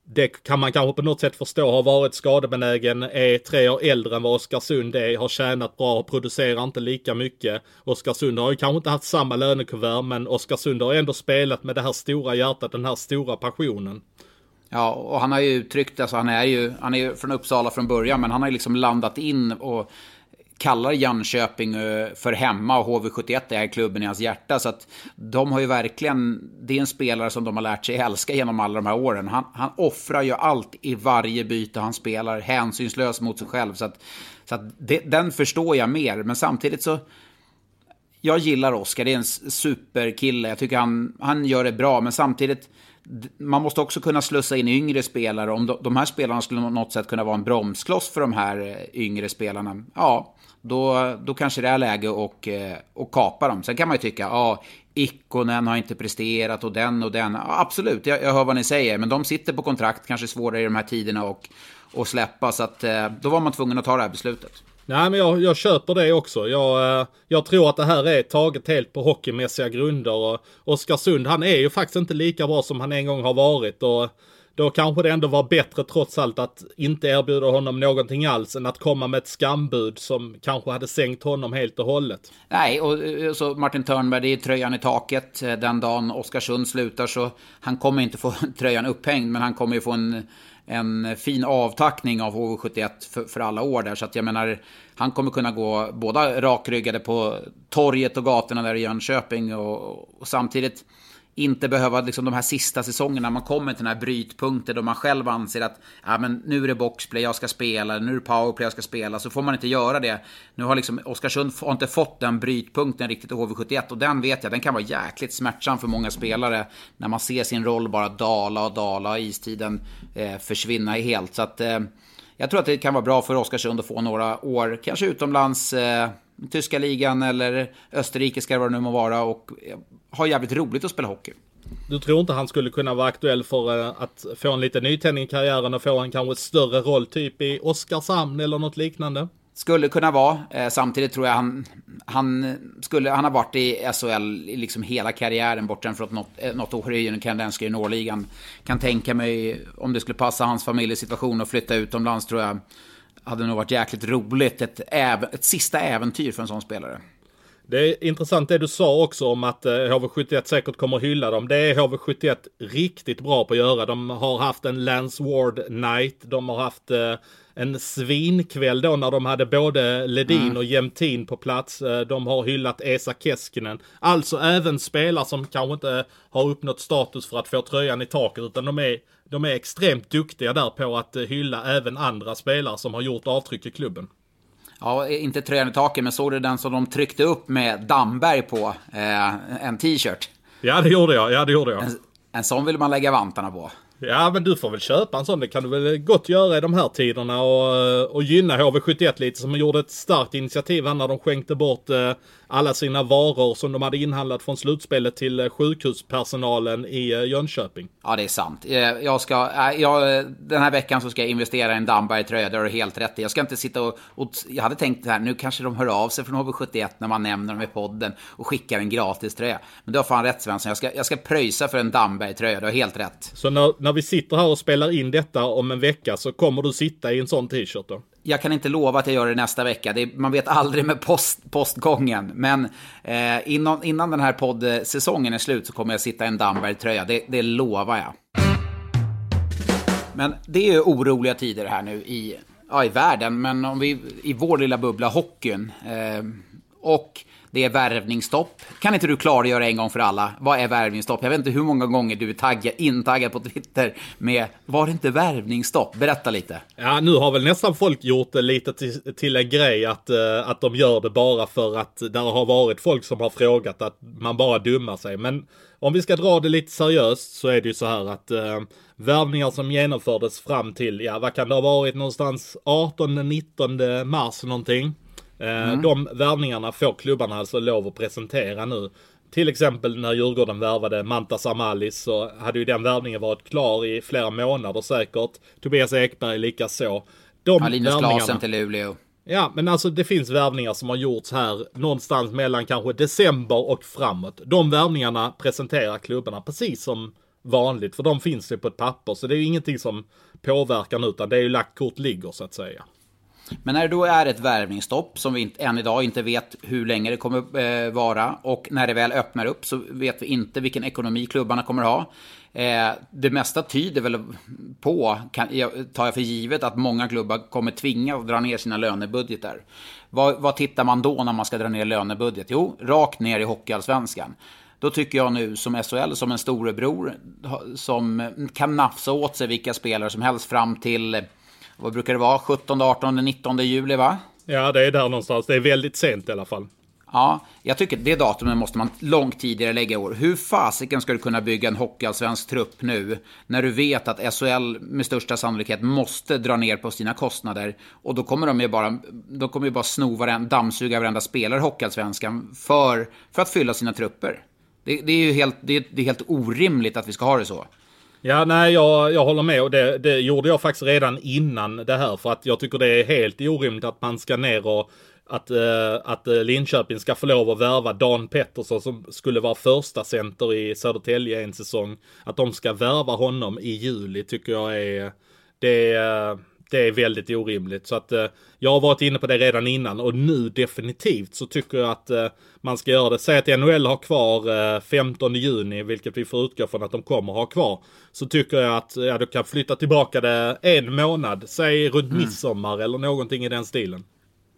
det kan man kanske på något sätt förstå, har varit skadebenägen, är tre år äldre än vad Oskarsund är, har tjänat bra och producerar inte lika mycket. Oskarsund har ju kanske inte haft samma lönekuvert, men Oskarsund har ändå spelat med det här stora hjärtat, den här stora passionen. Ja, och han har ju uttryckt, alltså han är ju han är ju från Uppsala från början, men han har ju liksom landat in och kallar Jönköping för hemma, och H V sjuttioett är klubben i hans hjärta. Så att de har ju verkligen, det är en spelare som de har lärt sig älska genom alla de här åren. Han, han offrar ju allt i varje byte han spelar, hänsynslös mot sig själv. Så att, så att det, den förstår jag mer, men samtidigt så jag gillar Oskar, det är en superkille. Jag tycker han, han gör det bra, men samtidigt man måste också kunna slussa in yngre spelare. Om de, de här spelarna skulle på något sätt kunna vara en bromskloss för de här yngre spelarna, ja, då, då kanske det är läge och, och kapa dem. Sen kan man ju tycka, ja, ikonen har inte presterat och den och den. Ja, absolut, jag, jag hör vad ni säger, men de sitter på kontrakt, kanske svårare i de här tiderna och, och släppa. Så att, då var man tvungen att ta det här beslutet. Nej, men jag, jag köper det också. Jag, jag tror att det här är taget helt på hockeymässiga grunder. Och Oskarsund, han är ju faktiskt inte lika bra som han en gång har varit. Och då kanske det ändå var bättre trots allt att inte erbjuda honom någonting alls än att komma med ett skambud som kanske hade sänkt honom helt och hållet. Nej, och så Martin Törnberg, det är tröjan i taket. Den dagen Oskarsund slutar så han kommer inte få tröjan upphängd, men han kommer ju få en... en fin avtackning av H V sjuttioett för, för alla år där. Så att jag menar, han kommer kunna gå båda rakryggade på torget och gatorna där i Jönköping och, och samtidigt inte behöva liksom de här sista säsongerna man kommer till den här brytpunkten då man själv anser att ja, men nu är det boxplay jag ska spela, nu är det powerplay jag ska spela, så får man inte göra det. Nu har liksom Oskarsund har inte fått den brytpunkten riktigt i H V sjuttioett, och den vet jag, den kan vara jäkligt smärtsam för många spelare när man ser sin roll bara dala och dala och istiden eh, försvinna helt. Så att eh, jag tror att det kan vara bra för Oskarsund att få några år, kanske utomlands, eh, tyska ligan eller österrikiska, vad det nu må vara, och har jävligt roligt att spela hockey. Du tror inte han skulle kunna vara aktuell för att få en liten nytändning i karriären och få en kanske större roll typ i Oskarshamn eller något liknande? Skulle kunna vara. Samtidigt tror jag han, han, skulle, han har varit i S H L liksom hela karriären borten från något, något år i den kanadenska juniorligan. Kan tänka mig, om det skulle passa hans familjesituation och flytta utomlands, tror jag hade nog varit jäkligt roligt. Ett, äv- ett sista äventyr för en sån spelare. Det är intressant det du sa också om att H V sjuttioett säkert kommer hylla dem. Det är H V sjuttioett riktigt bra på att göra. De har haft en Lance Ward night. De har haft en svinkväll då när de hade både Ledin mm. och Jämtin på plats. De har hyllat Esa Keskinen. Alltså även spelare som kanske inte har uppnått status för att få tröjan i taket, utan de är, de är extremt duktiga där på att hylla även andra spelare som har gjort avtryck i klubben. Ja, inte tröjan i taket, men såg du den som de tryckte upp med Damberg på eh, en t-shirt? Ja, det gjorde jag. Ja, det gjorde jag. En, en sån vill man lägga vantarna på. Ja, men du får väl köpa en sån. Det kan du väl gott göra i de här tiderna och, och gynna H V sjuttioett lite, som gjorde ett starkt initiativ när de skänkte bort eh, alla sina varor som de hade inhandlat från slutspelet till sjukhuspersonalen i eh, Jönköping. Ja, det är sant. Jag ska, jag, den här veckan så ska jag investera i en Damberg-tröja, det är helt rätt. Jag ska inte sitta och, och... Jag hade tänkt här, nu kanske de hör av sig från H V sjuttioett när man nämner dem i podden och skickar en gratis tröja. Men du har fan rätt, Svensson. Jag ska, jag ska pröjsa för en Damberg-tröja, det är helt rätt. Så när När vi sitter här och spelar in detta om en vecka så kommer du sitta i en sån t-shirt då? Jag kan inte lova att jag gör det nästa vecka. Det är, man vet aldrig med post, postgången. Men eh, innan, innan den här poddsäsongen är slut så kommer jag sitta i en Damberg-tröja. Det, det lovar jag. Men det är ju oroliga tider här nu i, ja, i världen. Men om vi i vår lilla bubbla hockeyn. Eh, och... Det är värvningstopp. Kan inte du klargöra en gång för alla? Vad är värvningstopp? Jag vet inte hur många gånger du är taggad, intaggad på Twitter med var det inte värvningstopp? Berätta lite. Ja, nu har väl nästan folk gjort det lite till, till en grej att, att de gör det bara för att där har varit folk som har frågat att man bara dummar sig. Men om vi ska dra det lite seriöst så är det ju så här att eh, värvningar som genomfördes fram till, ja vad kan det ha varit någonstans artonde nittonde mars någonting. Mm. De värvningarna får klubbarna alltså lov att presentera nu. Till exempel när Djurgården värvade Mantas Amalis så hade ju den värvningen varit klar i flera månader säkert. Tobias Ekberg likaså. De ja, Linus Klasen till Luleå. Ja, men alltså det finns värvningar som har gjorts här någonstans mellan kanske december och framåt. De värvningarna presenterar klubbarna precis som vanligt, för de finns ju på ett papper. Så det är ju ingenting som påverkar, utan det är ju lagt kort ligger så att säga. Men när det då är ett värvningstopp som vi inte, än idag inte vet hur länge det kommer eh, vara, och när det väl öppnar upp så vet vi inte vilken ekonomi klubbarna kommer ha. Eh, det mesta tyder väl på, kan, jag, tar jag för givet, att många klubbar kommer tvinga att dra ner sina lönebudgetar. Vad, vad tittar man då när man ska dra ner lönebudget? Jo, rakt ner i hockeyallsvenskan. Då tycker jag nu som S H L, som en storebror, som kan nafsa åt sig vilka spelare som helst fram till... Vad brukar det vara? sjuttonde, artonde, nittonde juli va? Ja, det är där någonstans. Det är väldigt sent i alla fall. Ja, jag tycker det datumet måste man långt tidigare lägga i år. Hur fasiken ska du kunna bygga en hockeyallsvensk trupp nu när du vet att S H L med största sannolikhet måste dra ner på sina kostnader, och då kommer de ju bara, de kommer ju bara sno varenda, dammsuga varenda spelare hockeyallsvenskan för, för att fylla sina trupper. Det, det är ju helt, det är, det är helt orimligt att vi ska ha det så. Ja, nej, jag, jag håller med, och det, det gjorde jag faktiskt redan innan det här, för att jag tycker det är helt orimligt att man ska ner och att, eh, att Linköping ska få lov att värva Dan Pettersson som skulle vara första center i Södertälje en säsong. Att de ska värva honom i juli tycker jag är, det, det är väldigt orimligt. Så att eh, jag har varit inne på det redan innan, och nu definitivt så tycker jag att eh, man ska göra det. Säg att N H L har kvar eh, femtonde juni, vilket vi får utgå från att de kommer ha kvar. Så tycker jag att ja, du kan flytta tillbaka det en månad, säg runt mm. midsommar eller någonting i den stilen.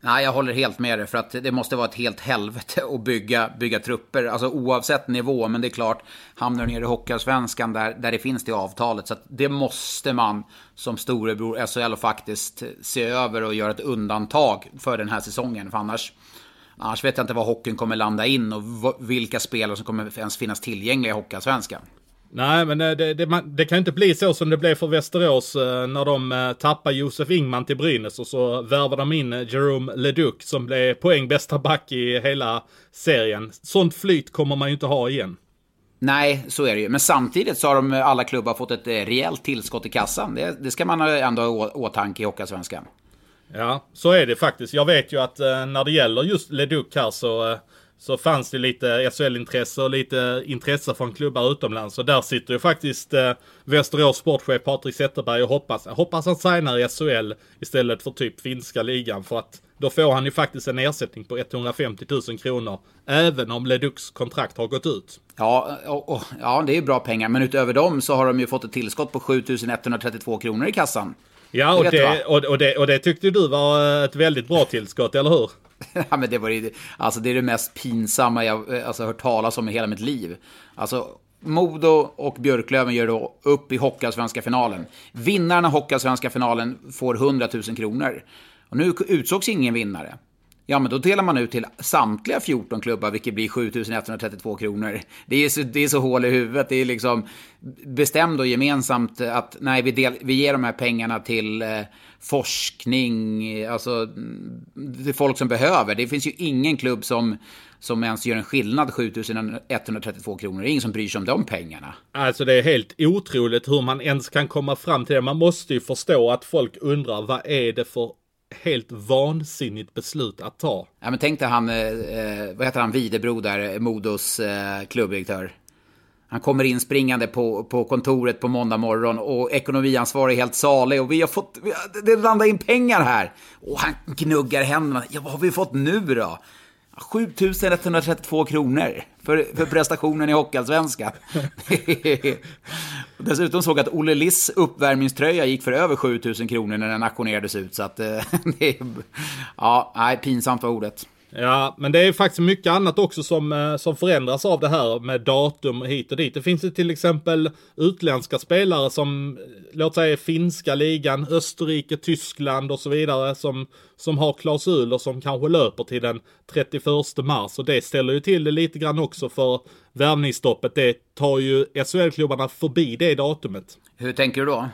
Nej, jag håller helt med dig, för att det måste vara ett helt helvete att bygga, bygga trupper, alltså oavsett nivå. Men det är klart, hamnar ner i hockeyallsvenskan där, där det finns det avtalet, så att det måste man som storebror S H L faktiskt se över och göra ett undantag för den här säsongen, för annars, annars vet jag inte vad hockeyn kommer landa in och vilka spelare som kommer ens finnas tillgängliga i hockeyallsvenskan. Nej, men det, det, det kan inte bli så som det blev för Västerås när de tappade Josef Ingman till Brynäs och så värvade de in Jerome Leduc som blev poängbästa back i hela serien. Sånt flyt kommer man ju inte ha igen. Nej, så är det ju. Men samtidigt så har de, alla klubbar fått ett rejält tillskott i kassan. Det, det ska man ändå ha i åtanke i hockeyallsvenskan. Ja, så är det faktiskt. Jag vet ju att eh, när det gäller just Leduc här så, eh, så fanns det lite S H L-intresse och lite intresse från klubbar utomlands. Så där sitter ju faktiskt eh, Västerås sportchef Patrik Zetterberg och hoppas, hoppas han signar i S H L istället för typ finska ligan. För att då får han ju faktiskt en ersättning på etthundrafemtio tusen kronor även om Leducs kontrakt har gått ut. Ja, och, och, ja, det är bra pengar. Men utöver dem så har de ju fått ett tillskott på sjutusen etthundratrettiotvå kronor i kassan. Ja, och det, och, det, och det tyckte du var ett väldigt bra tillskott, eller hur? Ja, men det var ju, alltså det är det mest pinsamma jag alltså, hört talas om i hela mitt liv. Alltså, Modo och Björklöven gör då upp i Hockeyallsvenska finalen. Vinnarna i Hockeyallsvenska finalen får hundratusen kronor. Och nu utsågs ingen vinnare. Ja, men då delar man ut till samtliga fjorton klubbar, vilket blir sjutusen etthundratrettiotvå kronor. Det är så, det är så hål i huvudet. Det är liksom bestämt och gemensamt att nej, vi, del, vi ger de här pengarna till eh, forskning, alltså till folk som behöver. Det finns ju ingen klubb som, som ens gör en skillnad sjutusen etthundratrettiotvå kronor. Det är ingen som bryr sig om de pengarna. Alltså det är helt otroligt hur man ens kan komma fram till det. Man måste ju förstå att folk undrar, vad är det för helt vansinnigt beslut att ta. Ja, men tänkte han, eh, vad heter han, Videbro där, Modos eh, klubbdirektör. Han kommer in springande på, på kontoret på måndag morgon och ekonomiansvarig är helt salig och vi har fått, vi har, det landar in pengar här. Och han gnuggar händerna. Ja, vad har vi fått nu då? sjutusen etthundratrettiotvå kronor för, för prestationen i Hockeyallsvenskan. Dessutom såg jag att Olle Liss uppvärmningströja gick för över sjutusen kronor när den auktionerades ut. Så att det är, ja, nej, pinsamt för ordet. Ja, men det är faktiskt mycket annat också som, som förändras av det här med datum hit och dit. Det finns ju till exempel utländska spelare som, låt säga finska ligan, Österrike, Tyskland och så vidare som, som har klausuler som kanske löper till den trettioförsta mars. Och det ställer ju till det lite grann också för värvningsstoppet. Det tar ju S H L-klubbarna förbi det datumet. Hur tänker du då?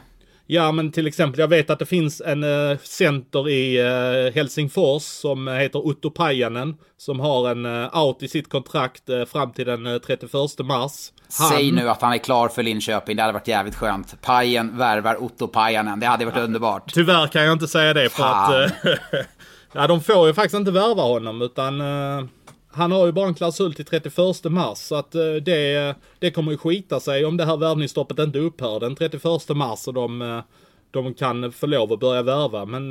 Ja, men till exempel, jag vet att det finns en äh, center i äh, Helsingfors som heter Otto Pajanen som har en äh, out i sitt kontrakt äh, fram till den äh, trettioförsta mars. Han... Säg nu att han är klar för Linköping, det hade varit jävligt skönt. Pajen värvar Otto Pajanen, det hade varit ja, underbart. Tyvärr kan jag inte säga det för Fan. att äh, ja, de får ju faktiskt inte värva honom utan... Äh... Han har ju bara en klausul till trettioförsta mars så att det, det kommer ju skita sig om det här värvningsstoppet inte upphör den trettioförsta mars och de, de kan få lov att börja värva. Men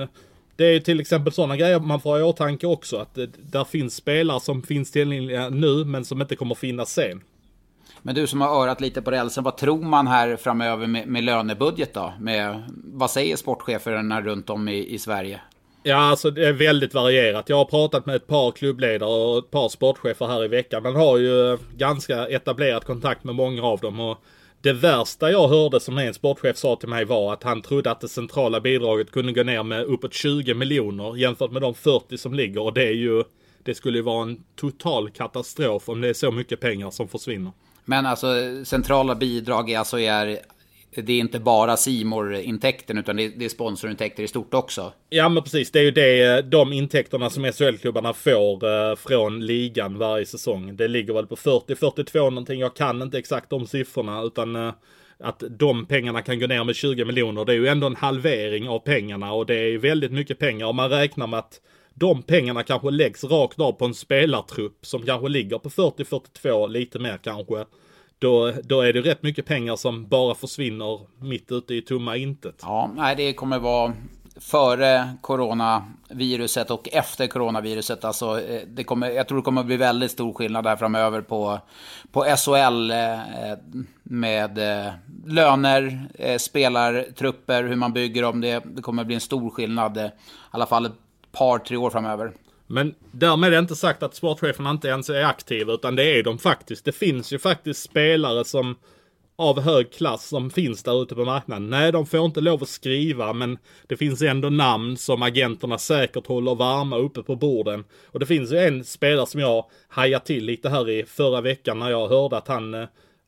det är ju till exempel sådana grejer man får i åtanke också att där finns spelare som finns tillgängliga nu men som inte kommer finnas sen. Men du som har örat lite på rälsen, vad tror man här framöver med, med lönebudget då? Med, vad säger sportcheferna runt om i, i Sverige? Ja, alltså det är väldigt varierat. Jag har pratat med ett par klubbledare och ett par sportchefer här i veckan. Man har ju ganska etablerat kontakt med många av dem. Och det värsta jag hörde som en sportchef sa till mig var att han trodde att det centrala bidraget kunde gå ner med uppåt tjugo miljoner jämfört med de fyrtio som ligger. Och det, är ju, det skulle ju vara en total katastrof om det är så mycket pengar som försvinner. Men alltså centrala bidrag är alltså... Är... Det är inte bara C-more-intäkten utan det är sponsorintäkter i stort också. Ja, men precis. Det är ju det, de intäkterna som S H L-klubbarna får från ligan varje säsong. Det ligger väl på fyrtio till fyrtiotvå någonting. Jag kan inte exakt de siffrorna utan att de pengarna kan gå ner med tjugo miljoner. Det är ju ändå en halvering av pengarna och det är väldigt mycket pengar. Och man räknar med att de pengarna kanske läggs rakt av på en spelartrupp som kanske ligger på fyrtio till fyrtiotvå, lite mer kanske. Då, då är det rätt mycket pengar som bara försvinner mitt ute i tomma intet. Ja, nej, det kommer vara före coronaviruset och efter coronaviruset. Alltså, det kommer, jag tror det kommer bli väldigt stor skillnad där framöver på, på S H L med löner, spelartrupper, hur man bygger om det. Det kommer bli en stor skillnad, i alla fall ett par, tre år framöver. Men därmed är det inte sagt att sportcheferna inte ens är aktiva utan det är de faktiskt. Det finns ju faktiskt spelare som av hög klass som finns där ute på marknaden. Nej, de får inte lov att skriva men det finns ändå namn som agenterna säkert håller varma uppe på borden. Och det finns ju en spelare som jag hajade till lite här i förra veckan när jag hörde att han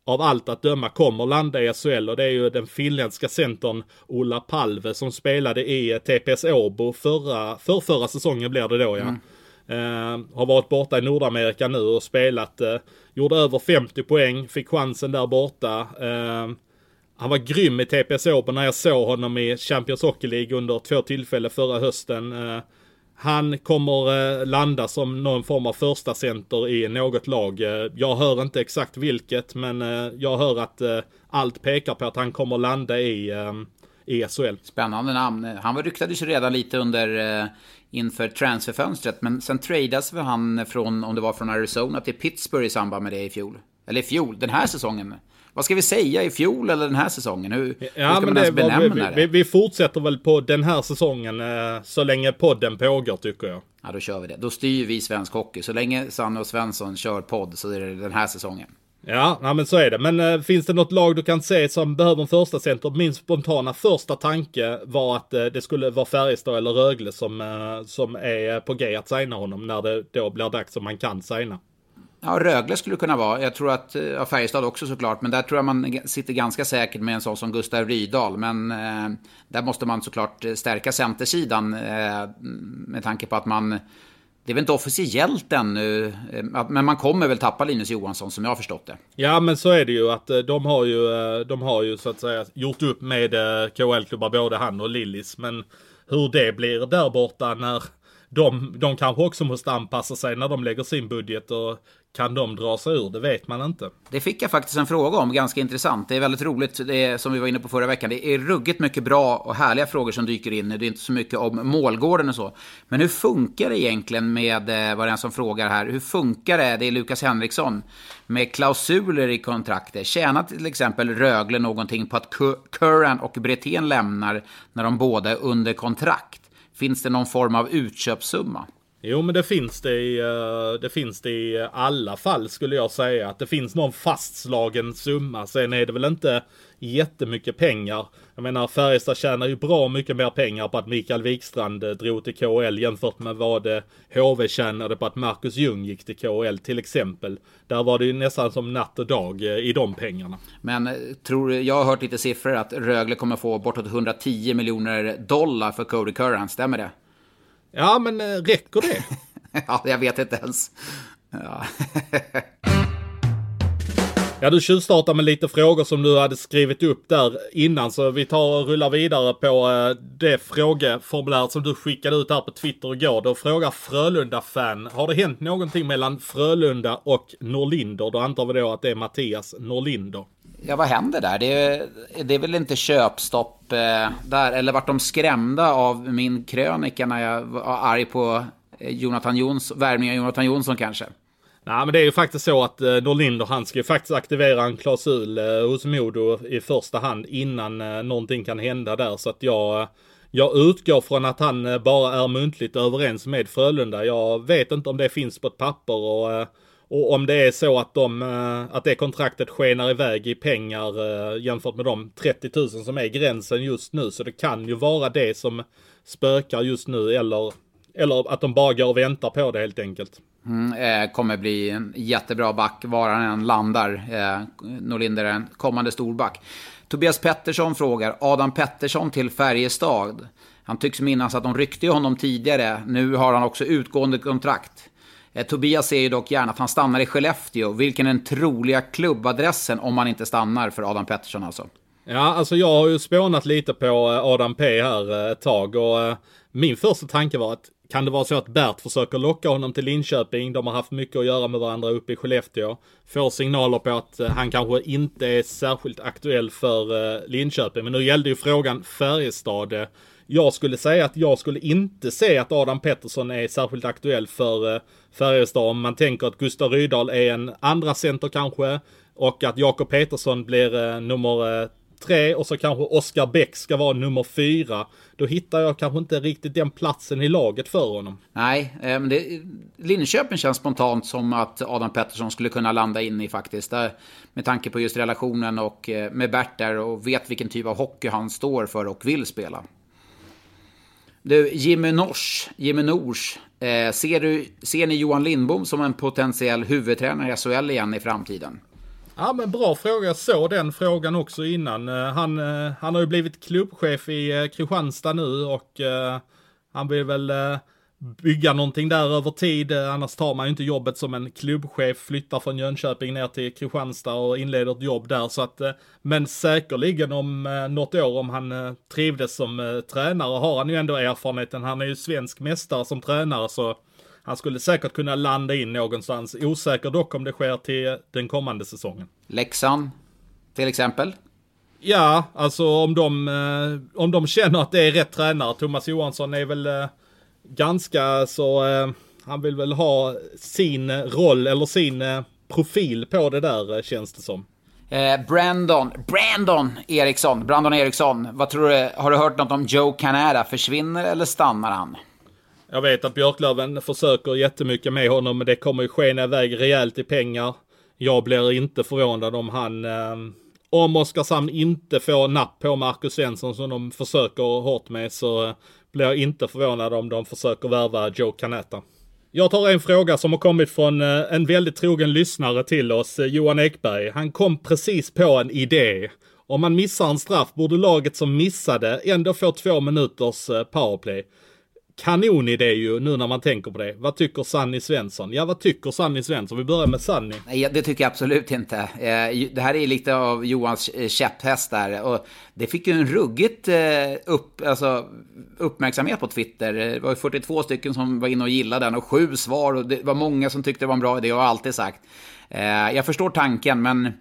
av allt att döma kommer landa i S H L och det är ju den finländska centern Ola Palve som spelade i T P S Åbo förra, för förra säsongen blev det då, ja. Mm. Uh, har varit borta i Nordamerika nu och spelat, uh, gjorde över femtio poäng, fick chansen där borta. Uh, Han var grym i T P S Open när jag såg honom i Champions Hockey League under två tillfällen förra hösten. Han kommer landa som någon form av första center i något lag. Jag hör inte exakt vilket, men jag hör att allt pekar på att han kommer landa i E S L. Spännande namn. Han ryktades ju redan lite under inför transferfönstret, men sen tradeades han från, om det var från Arizona till Pittsburgh i samband med det i fjol. Eller i fjol, den här säsongen. Vad ska vi säga, i fjol eller den här säsongen? Hur, ja, hur ska men man ens benämna vi, det? Vi, vi fortsätter väl på den här säsongen så länge podden pågår, tycker jag. Ja, då kör vi det. Då styr vi svensk hockey. Så länge Sanne och Svensson kör podd så är det den här säsongen. Ja, ja men så är det. Men äh, finns det något lag du kan se som behöver en första center? Min spontana första tanke var att äh, det skulle vara Färjestad eller Rögle som, äh, som är på G att signa honom när det då blir dags som man kan signa. Ja, Rögle skulle kunna vara. Jag tror att ja, Färjestad också såklart, men där tror jag man sitter ganska säkert med en sån som Gustav Rydahl, men eh, där måste man såklart stärka centersidan eh, med tanke på att man, det är väl inte officiellt ännu, eh, men man kommer väl tappa Linus Johansson som jag har förstått det. Ja, men så är det ju att de har ju, de har ju så att säga gjort upp med K L-klubbar, både han och Lillis, men hur det blir där borta när de, de kanske också måste anpassa sig när de lägger sin budget, och kan de dra sig ur, det vet man inte. Det fick jag faktiskt en fråga om, ganska intressant. Det är väldigt roligt, det är, som vi var inne på förra veckan. Det är ruggigt mycket bra och härliga frågor som dyker in. Det är inte så mycket om målgården och så. Men hur funkar det egentligen med, vad det är som frågar här, hur funkar det, det är Lukas Henriksson, med klausuler i kontraktet? Tjänar till exempel Rögle någonting på att Curran och Bretén lämnar när de båda är under kontrakt? Finns det någon form av utköpssumma? Jo, men det finns det, i, det finns det i alla fall, skulle jag säga. Att det finns någon fastslagen summa. Sen är det väl inte jättemycket pengar. Jag menar, Färjestad tjänar ju bra mycket mer pengar på att Mikael Wikstrand drog till K H L jämfört med vad det H V tjänade på att Marcus Ljung gick till K H L till exempel. Där var det ju nästan som natt och dag i de pengarna. Men tror, jag har hört lite siffror att Rögle kommer få bortåt hundratio miljoner dollar för Cody Curran, stämmer det? Ja, men räcker det? Ja, jag vet inte ens. Ja. Ja, du tjuvstartar med lite frågor som du hade skrivit upp där innan, så vi tar och rullar vidare på det frågeformulär som du skickade ut här på Twitter igår. Då frågar Frölunda-fan, har det hänt någonting mellan Frölunda och Norlinder? Då antar vi då att det är Mattias Norlinder. Ja, vad händer där? Det är, det är väl inte köpstopp eh, där, eller vart de skrämda av min krönika när jag var arg på Jonathan Jonsson, värvningen av Jonathan Jonsson kanske? Nej, men det är ju faktiskt så att eh, Norlinder, han ska ju faktiskt aktivera en klausul eh, hos Modo i första hand innan eh, någonting kan hända där, så att jag... Eh, Jag utgår från att han eh, bara är muntligt överens med Frölunda. Jag vet inte om det finns på ett papper, och eh, Och om det är så att, de, att det kontraktet skenar iväg i pengar jämfört med de trettio tusen som är gränsen just nu. Så det kan ju vara det som spökar just nu, eller, eller att de bara går och väntar på det helt enkelt. Mm, kommer bli en jättebra back var han än landar. Eh, Norlinder är en kommande storback. Tobias Pettersson frågar Adam Pettersson till Färjestad. Han tycks minnas att de ryckte honom tidigare. Nu har han också utgående kontrakt. Tobias ser ju dock gärna att han stannar i Skellefteå. Vilken är den troliga klubbadressen om han inte stannar för Adam Pettersson alltså? Ja, alltså jag har ju spånat lite på Adam P här ett tag, och min första tanke var att kan det vara så att Bert försöker locka honom till Linköping? De har haft mycket att göra med varandra uppe i Skellefteå. Får signaler på att han kanske inte är särskilt aktuell för Linköping. Men nu gällde ju frågan Färjestad. Jag skulle säga att jag skulle inte säga att Adam Pettersson är särskilt aktuell för Färjestad. Om man tänker att Gustav Rydahl är en andra center kanske, och att Jakob Petersson blir nummer tre, och så kanske Oskar Bäck ska vara nummer fyra. Då hittar jag kanske inte riktigt den platsen i laget för honom. Nej, men det, Linköping känns spontant som att Adam Pettersson skulle kunna landa in i faktiskt. Med tanke på just relationen och med Bert där, och vet vilken typ av hockey han står för och vill spela. Du, Jimmy Nors, Jimmy Nors eh, ser, du, ser ni Johan Lindbom som en potentiell huvudtränare i S H L igen i framtiden? Ja, men bra fråga. Jag såg den frågan också innan. Han, han har ju blivit klubbchef i Kristianstad nu, och eh, han vill väl eh, bygga någonting där över tid. Annars tar man ju inte jobbet som en klubbchef, flyttar från Jönköping ner till Kristianstad och inleder ett jobb där. Så att, men säkerligen om något år, om han trivdes som tränare, har han ju ändå erfarenheten. Han är ju svensk mästare som tränare, så han skulle säkert kunna landa in någonstans. Osäker dock om det sker till den kommande säsongen. Leksand till exempel? Ja, alltså om de, om de känner att det är rätt tränare. Thomas Johansson är väl ganska så, eh, han vill väl ha sin roll eller sin eh, profil på det där, eh, känns det som. Eh, Brandon, Brandon Eriksson, Brandon Eriksson, vad tror du, har du hört något om Joe Canada? Försvinner eller stannar han? Jag vet att Björklöven försöker jättemycket med honom, men det kommer ju skena iväg rejält i pengar. Jag blir inte förvånad om han, eh, om Oskarshamn inte får napp på Marcus Svensson som de försöker hårt med, så eh, blir jag inte förvånad om de försöker värva Joe Canetta. Jag tar en fråga som har kommit från en väldigt trogen lyssnare till oss, Johan Ekberg. Han kom precis på en idé. Om man missar en straff borde laget som missade ändå få två minuters powerplay. Kanonidé ju, nu när man tänker på det. Vad tycker Sanni Svensson? Ja, vad tycker Sanni Svensson? Vi börjar med Sanni. Nej, det tycker jag absolut inte. Det här är lite av Johans käpphäst där. Och det fick ju en ruggigt upp, alltså, uppmärksamhet på Twitter. Det var fyrtiotvå stycken som var inne och gillade den och sju svar. Och det var många som tyckte det var en bra idé, och har alltid sagt. Jag förstår tanken, men...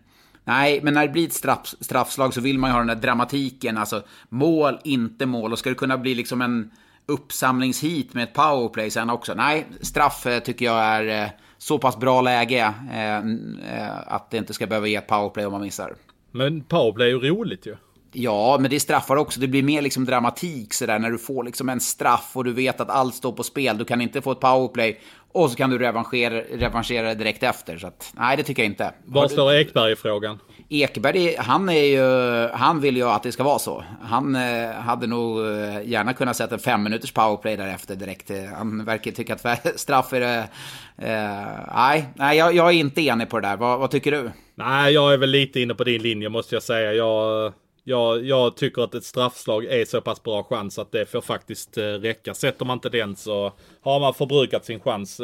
Nej, men när det blir ett straff, straffslag så vill man ju ha den där dramatiken. Alltså, mål, inte mål. Och ska det kunna bli liksom en... uppsamlingshit med ett powerplay sen också. Nej, straff tycker jag är så pass bra läge att det inte ska behöva ge ett powerplay om man missar. Men powerplay är ju roligt ju. Ja, men det straffar också. Det blir mer liksom dramatik så där, när du får liksom en straff och du vet att allt står på spel. Du kan inte få ett powerplay och så kan du revanschera, revanschera det direkt efter. Så att, nej, det tycker jag inte. Var står Ekberg i frågan? Ekberg, han, är ju, han vill ju att det ska vara så. Han eh, hade nog gärna kunnat sätta en fem minuters powerplay därefter direkt. Han verkar tycka att straff är det... Eh, nej, nej jag, jag är inte enig på det där. Vad, vad tycker du? Nej, jag är väl lite inne på din linje, måste jag säga. Jag... Jag, jag tycker att ett straffslag är så pass bra chans att det får faktiskt räcka. Sätter man inte den så har man förbrukat sin chans.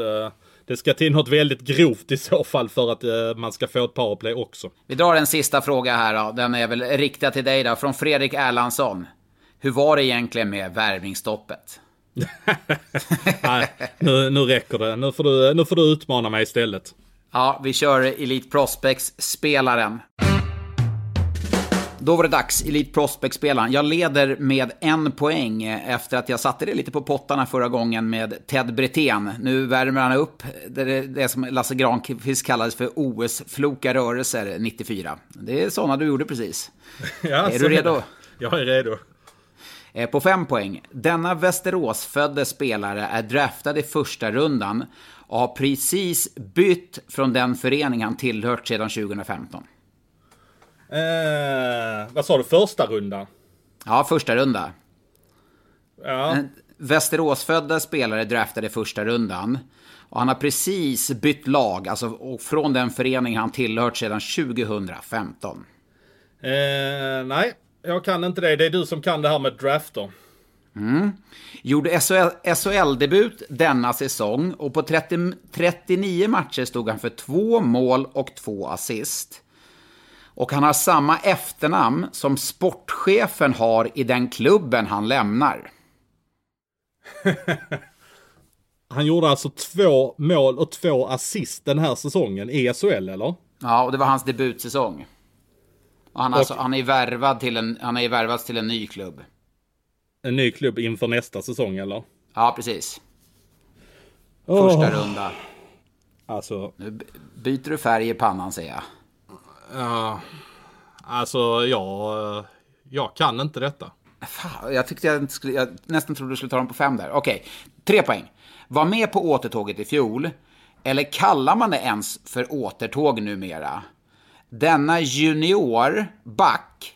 Det ska till något väldigt grovt i så fall för att man ska få ett powerplay också. Vi drar en sista fråga här då. Den är väl riktad till dig då, från Fredrik Erlandsson. Hur var det egentligen med värvningsstoppet? Nej, nu, nu räcker det. Nu får, du, nu får du utmana mig istället. Ja, vi kör Elite Prospects-spelaren. Då var det dags, Elite Prospect-spelaren. Jag leder med en poäng efter att jag satte det lite på pottarna förra gången med Ted Brithén. Nu värmer han upp det, det som Lasse Granqvist kallades för O S-floka rörelser nittiofyra. Det är sådana du gjorde precis. Ja, är du redo? Jag är redo. På fem poäng. Denna Västeråsfödde spelare är draftad i första rundan och har precis bytt från den förening han tillhört sedan tjugo femton. Eh, vad sa du? Första runda? Ja, första runda. Ja. Västeråsfödda spelare draftade första rundan. Och han har precis bytt lag, alltså, och från den förening han tillhört sedan tjugo femton. Eh, nej, jag kan inte det. Det är du som kan det här med draft då. Mm. Gjorde S H L-debut denna säsong och på trettio, trettionio matcher stod han för två mål och två assist. Och han har samma efternamn som sportchefen har i den klubben han lämnar. Han gjorde alltså två mål och två assist den här säsongen i S H L, eller? Ja, och det var hans debutsäsong. Och han, och, alltså, han är värvad till en, han är värvad till en ny klubb. En ny klubb inför nästa säsong, eller? Ja, precis. Första oh. runda. Alltså. Nu byter du färg i pannan, säger jag. Ja, alltså jag, jag kan inte detta. Fan, jag tyckte jag inte skulle, jag nästan trodde du skulle ta dem på fem där. Okej, tre poäng. Var med på återtåget i fjol, eller kallar man det ens för återtåg numera? Denna juniorback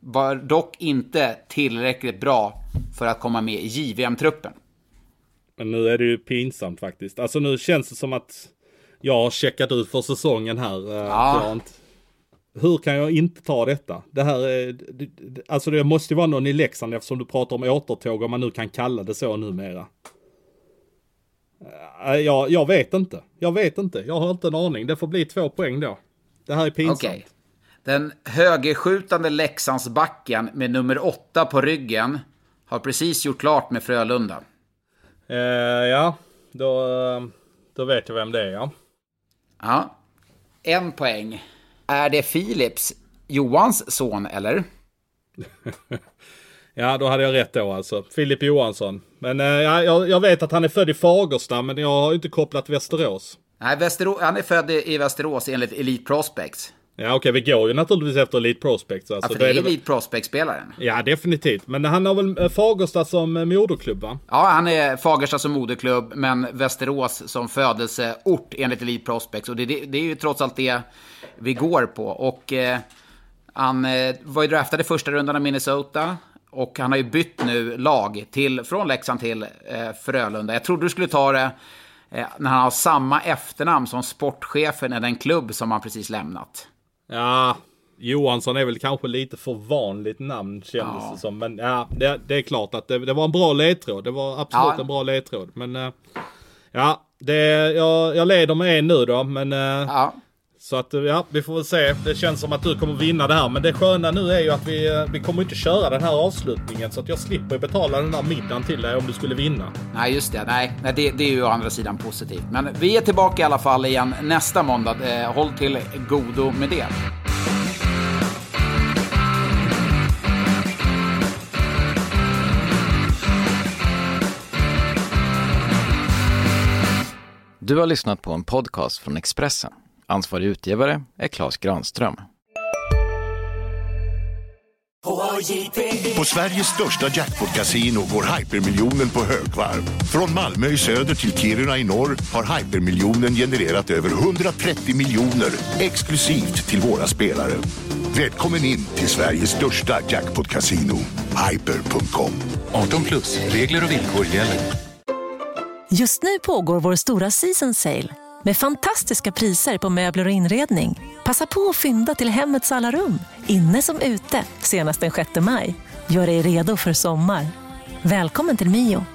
var dock inte tillräckligt bra för att komma med i J V M-truppen. Men nu är det ju pinsamt faktiskt. Alltså nu känns det som att jag har checkat ut för säsongen här. Ja. Hur kan jag inte ta detta? Det här är, alltså det måste ju vara någon i Leksand eftersom du pratar om återtåg, om man nu kan kalla det så numera. Jag, jag vet inte. Jag vet inte. Jag har inte en aning. Det får bli två poäng då. Det här är pinsamt. Okej. Okay. Den högerskjutande Leksandsbacken med nummer åtta på ryggen har precis gjort klart med Frölunda. Eh, ja, då, då vet jag vem det är. Ja. Ja, en poäng. Är det Philips, Johans son, eller? Ja, då hade jag rätt då alltså. Filip Johansson. Men eh, jag, jag vet att han är född i Fagersta, men jag har inte kopplat Västerås. Nej, Västerå- han är född i Västerås enligt Elite Prospects. Ja, okej, vi går ju naturligtvis efter Elite Prospects. Alltså. Ja, för det är Elite Prospects-spelaren. Ja, definitivt. Men han har väl Fagersta som moderklubb, va? Ja, han är Fagersta som moderklubb, men Västerås som födelseort enligt Elite Prospects. Och det, det, det är ju trots allt det vi går på. Och eh, han eh, var ju draftad i första rundan av Minnesota. Och han har ju bytt nu lag till, från Leksand till eh, Frölunda. Jag trodde du skulle ta det eh, när han har samma efternamn som sportchefen i den klubb som han precis lämnat. Ja, Johansson är väl kanske lite för vanligt namn, kändes ja. det som. Men ja, det, det är klart att det, det var en bra ledtråd. Det var absolut ja. en bra ledtråd. Men ja, det, jag, jag leder med en nu då. Men, ja. Så att ja, vi får väl se. Det känns som att du kommer vinna det här. Men det sköna nu är ju att vi, vi kommer inte köra den här avslutningen. Så att jag slipper betala den här middagen till dig om du skulle vinna. Nej, just det. Nej, nej det, det är ju å andra sidan positivt. Men vi är tillbaka i alla fall igen nästa måndag. Håll till godo med det. Du har lyssnat på en podcast från Expressen. Ansvarig utgivare är Claes Granström. På Sveriges största jackpot-kasino går hypermiljonen på högvarv. Från Malmö i söder till Kiruna i norr har hypermiljonen genererat över hundratrettio miljoner exklusivt till våra spelare. Välkommen in till Sveriges största jackpot-kasino, hyper punkt com. arton plus, regler och villkor gäller. Just nu pågår vår stora season sale. Med fantastiska priser på möbler och inredning. Passa på att fynda till hemmets alla rum. Inne som ute, senast den sjätte maj. Gör dig redo för sommar. Välkommen till Mio.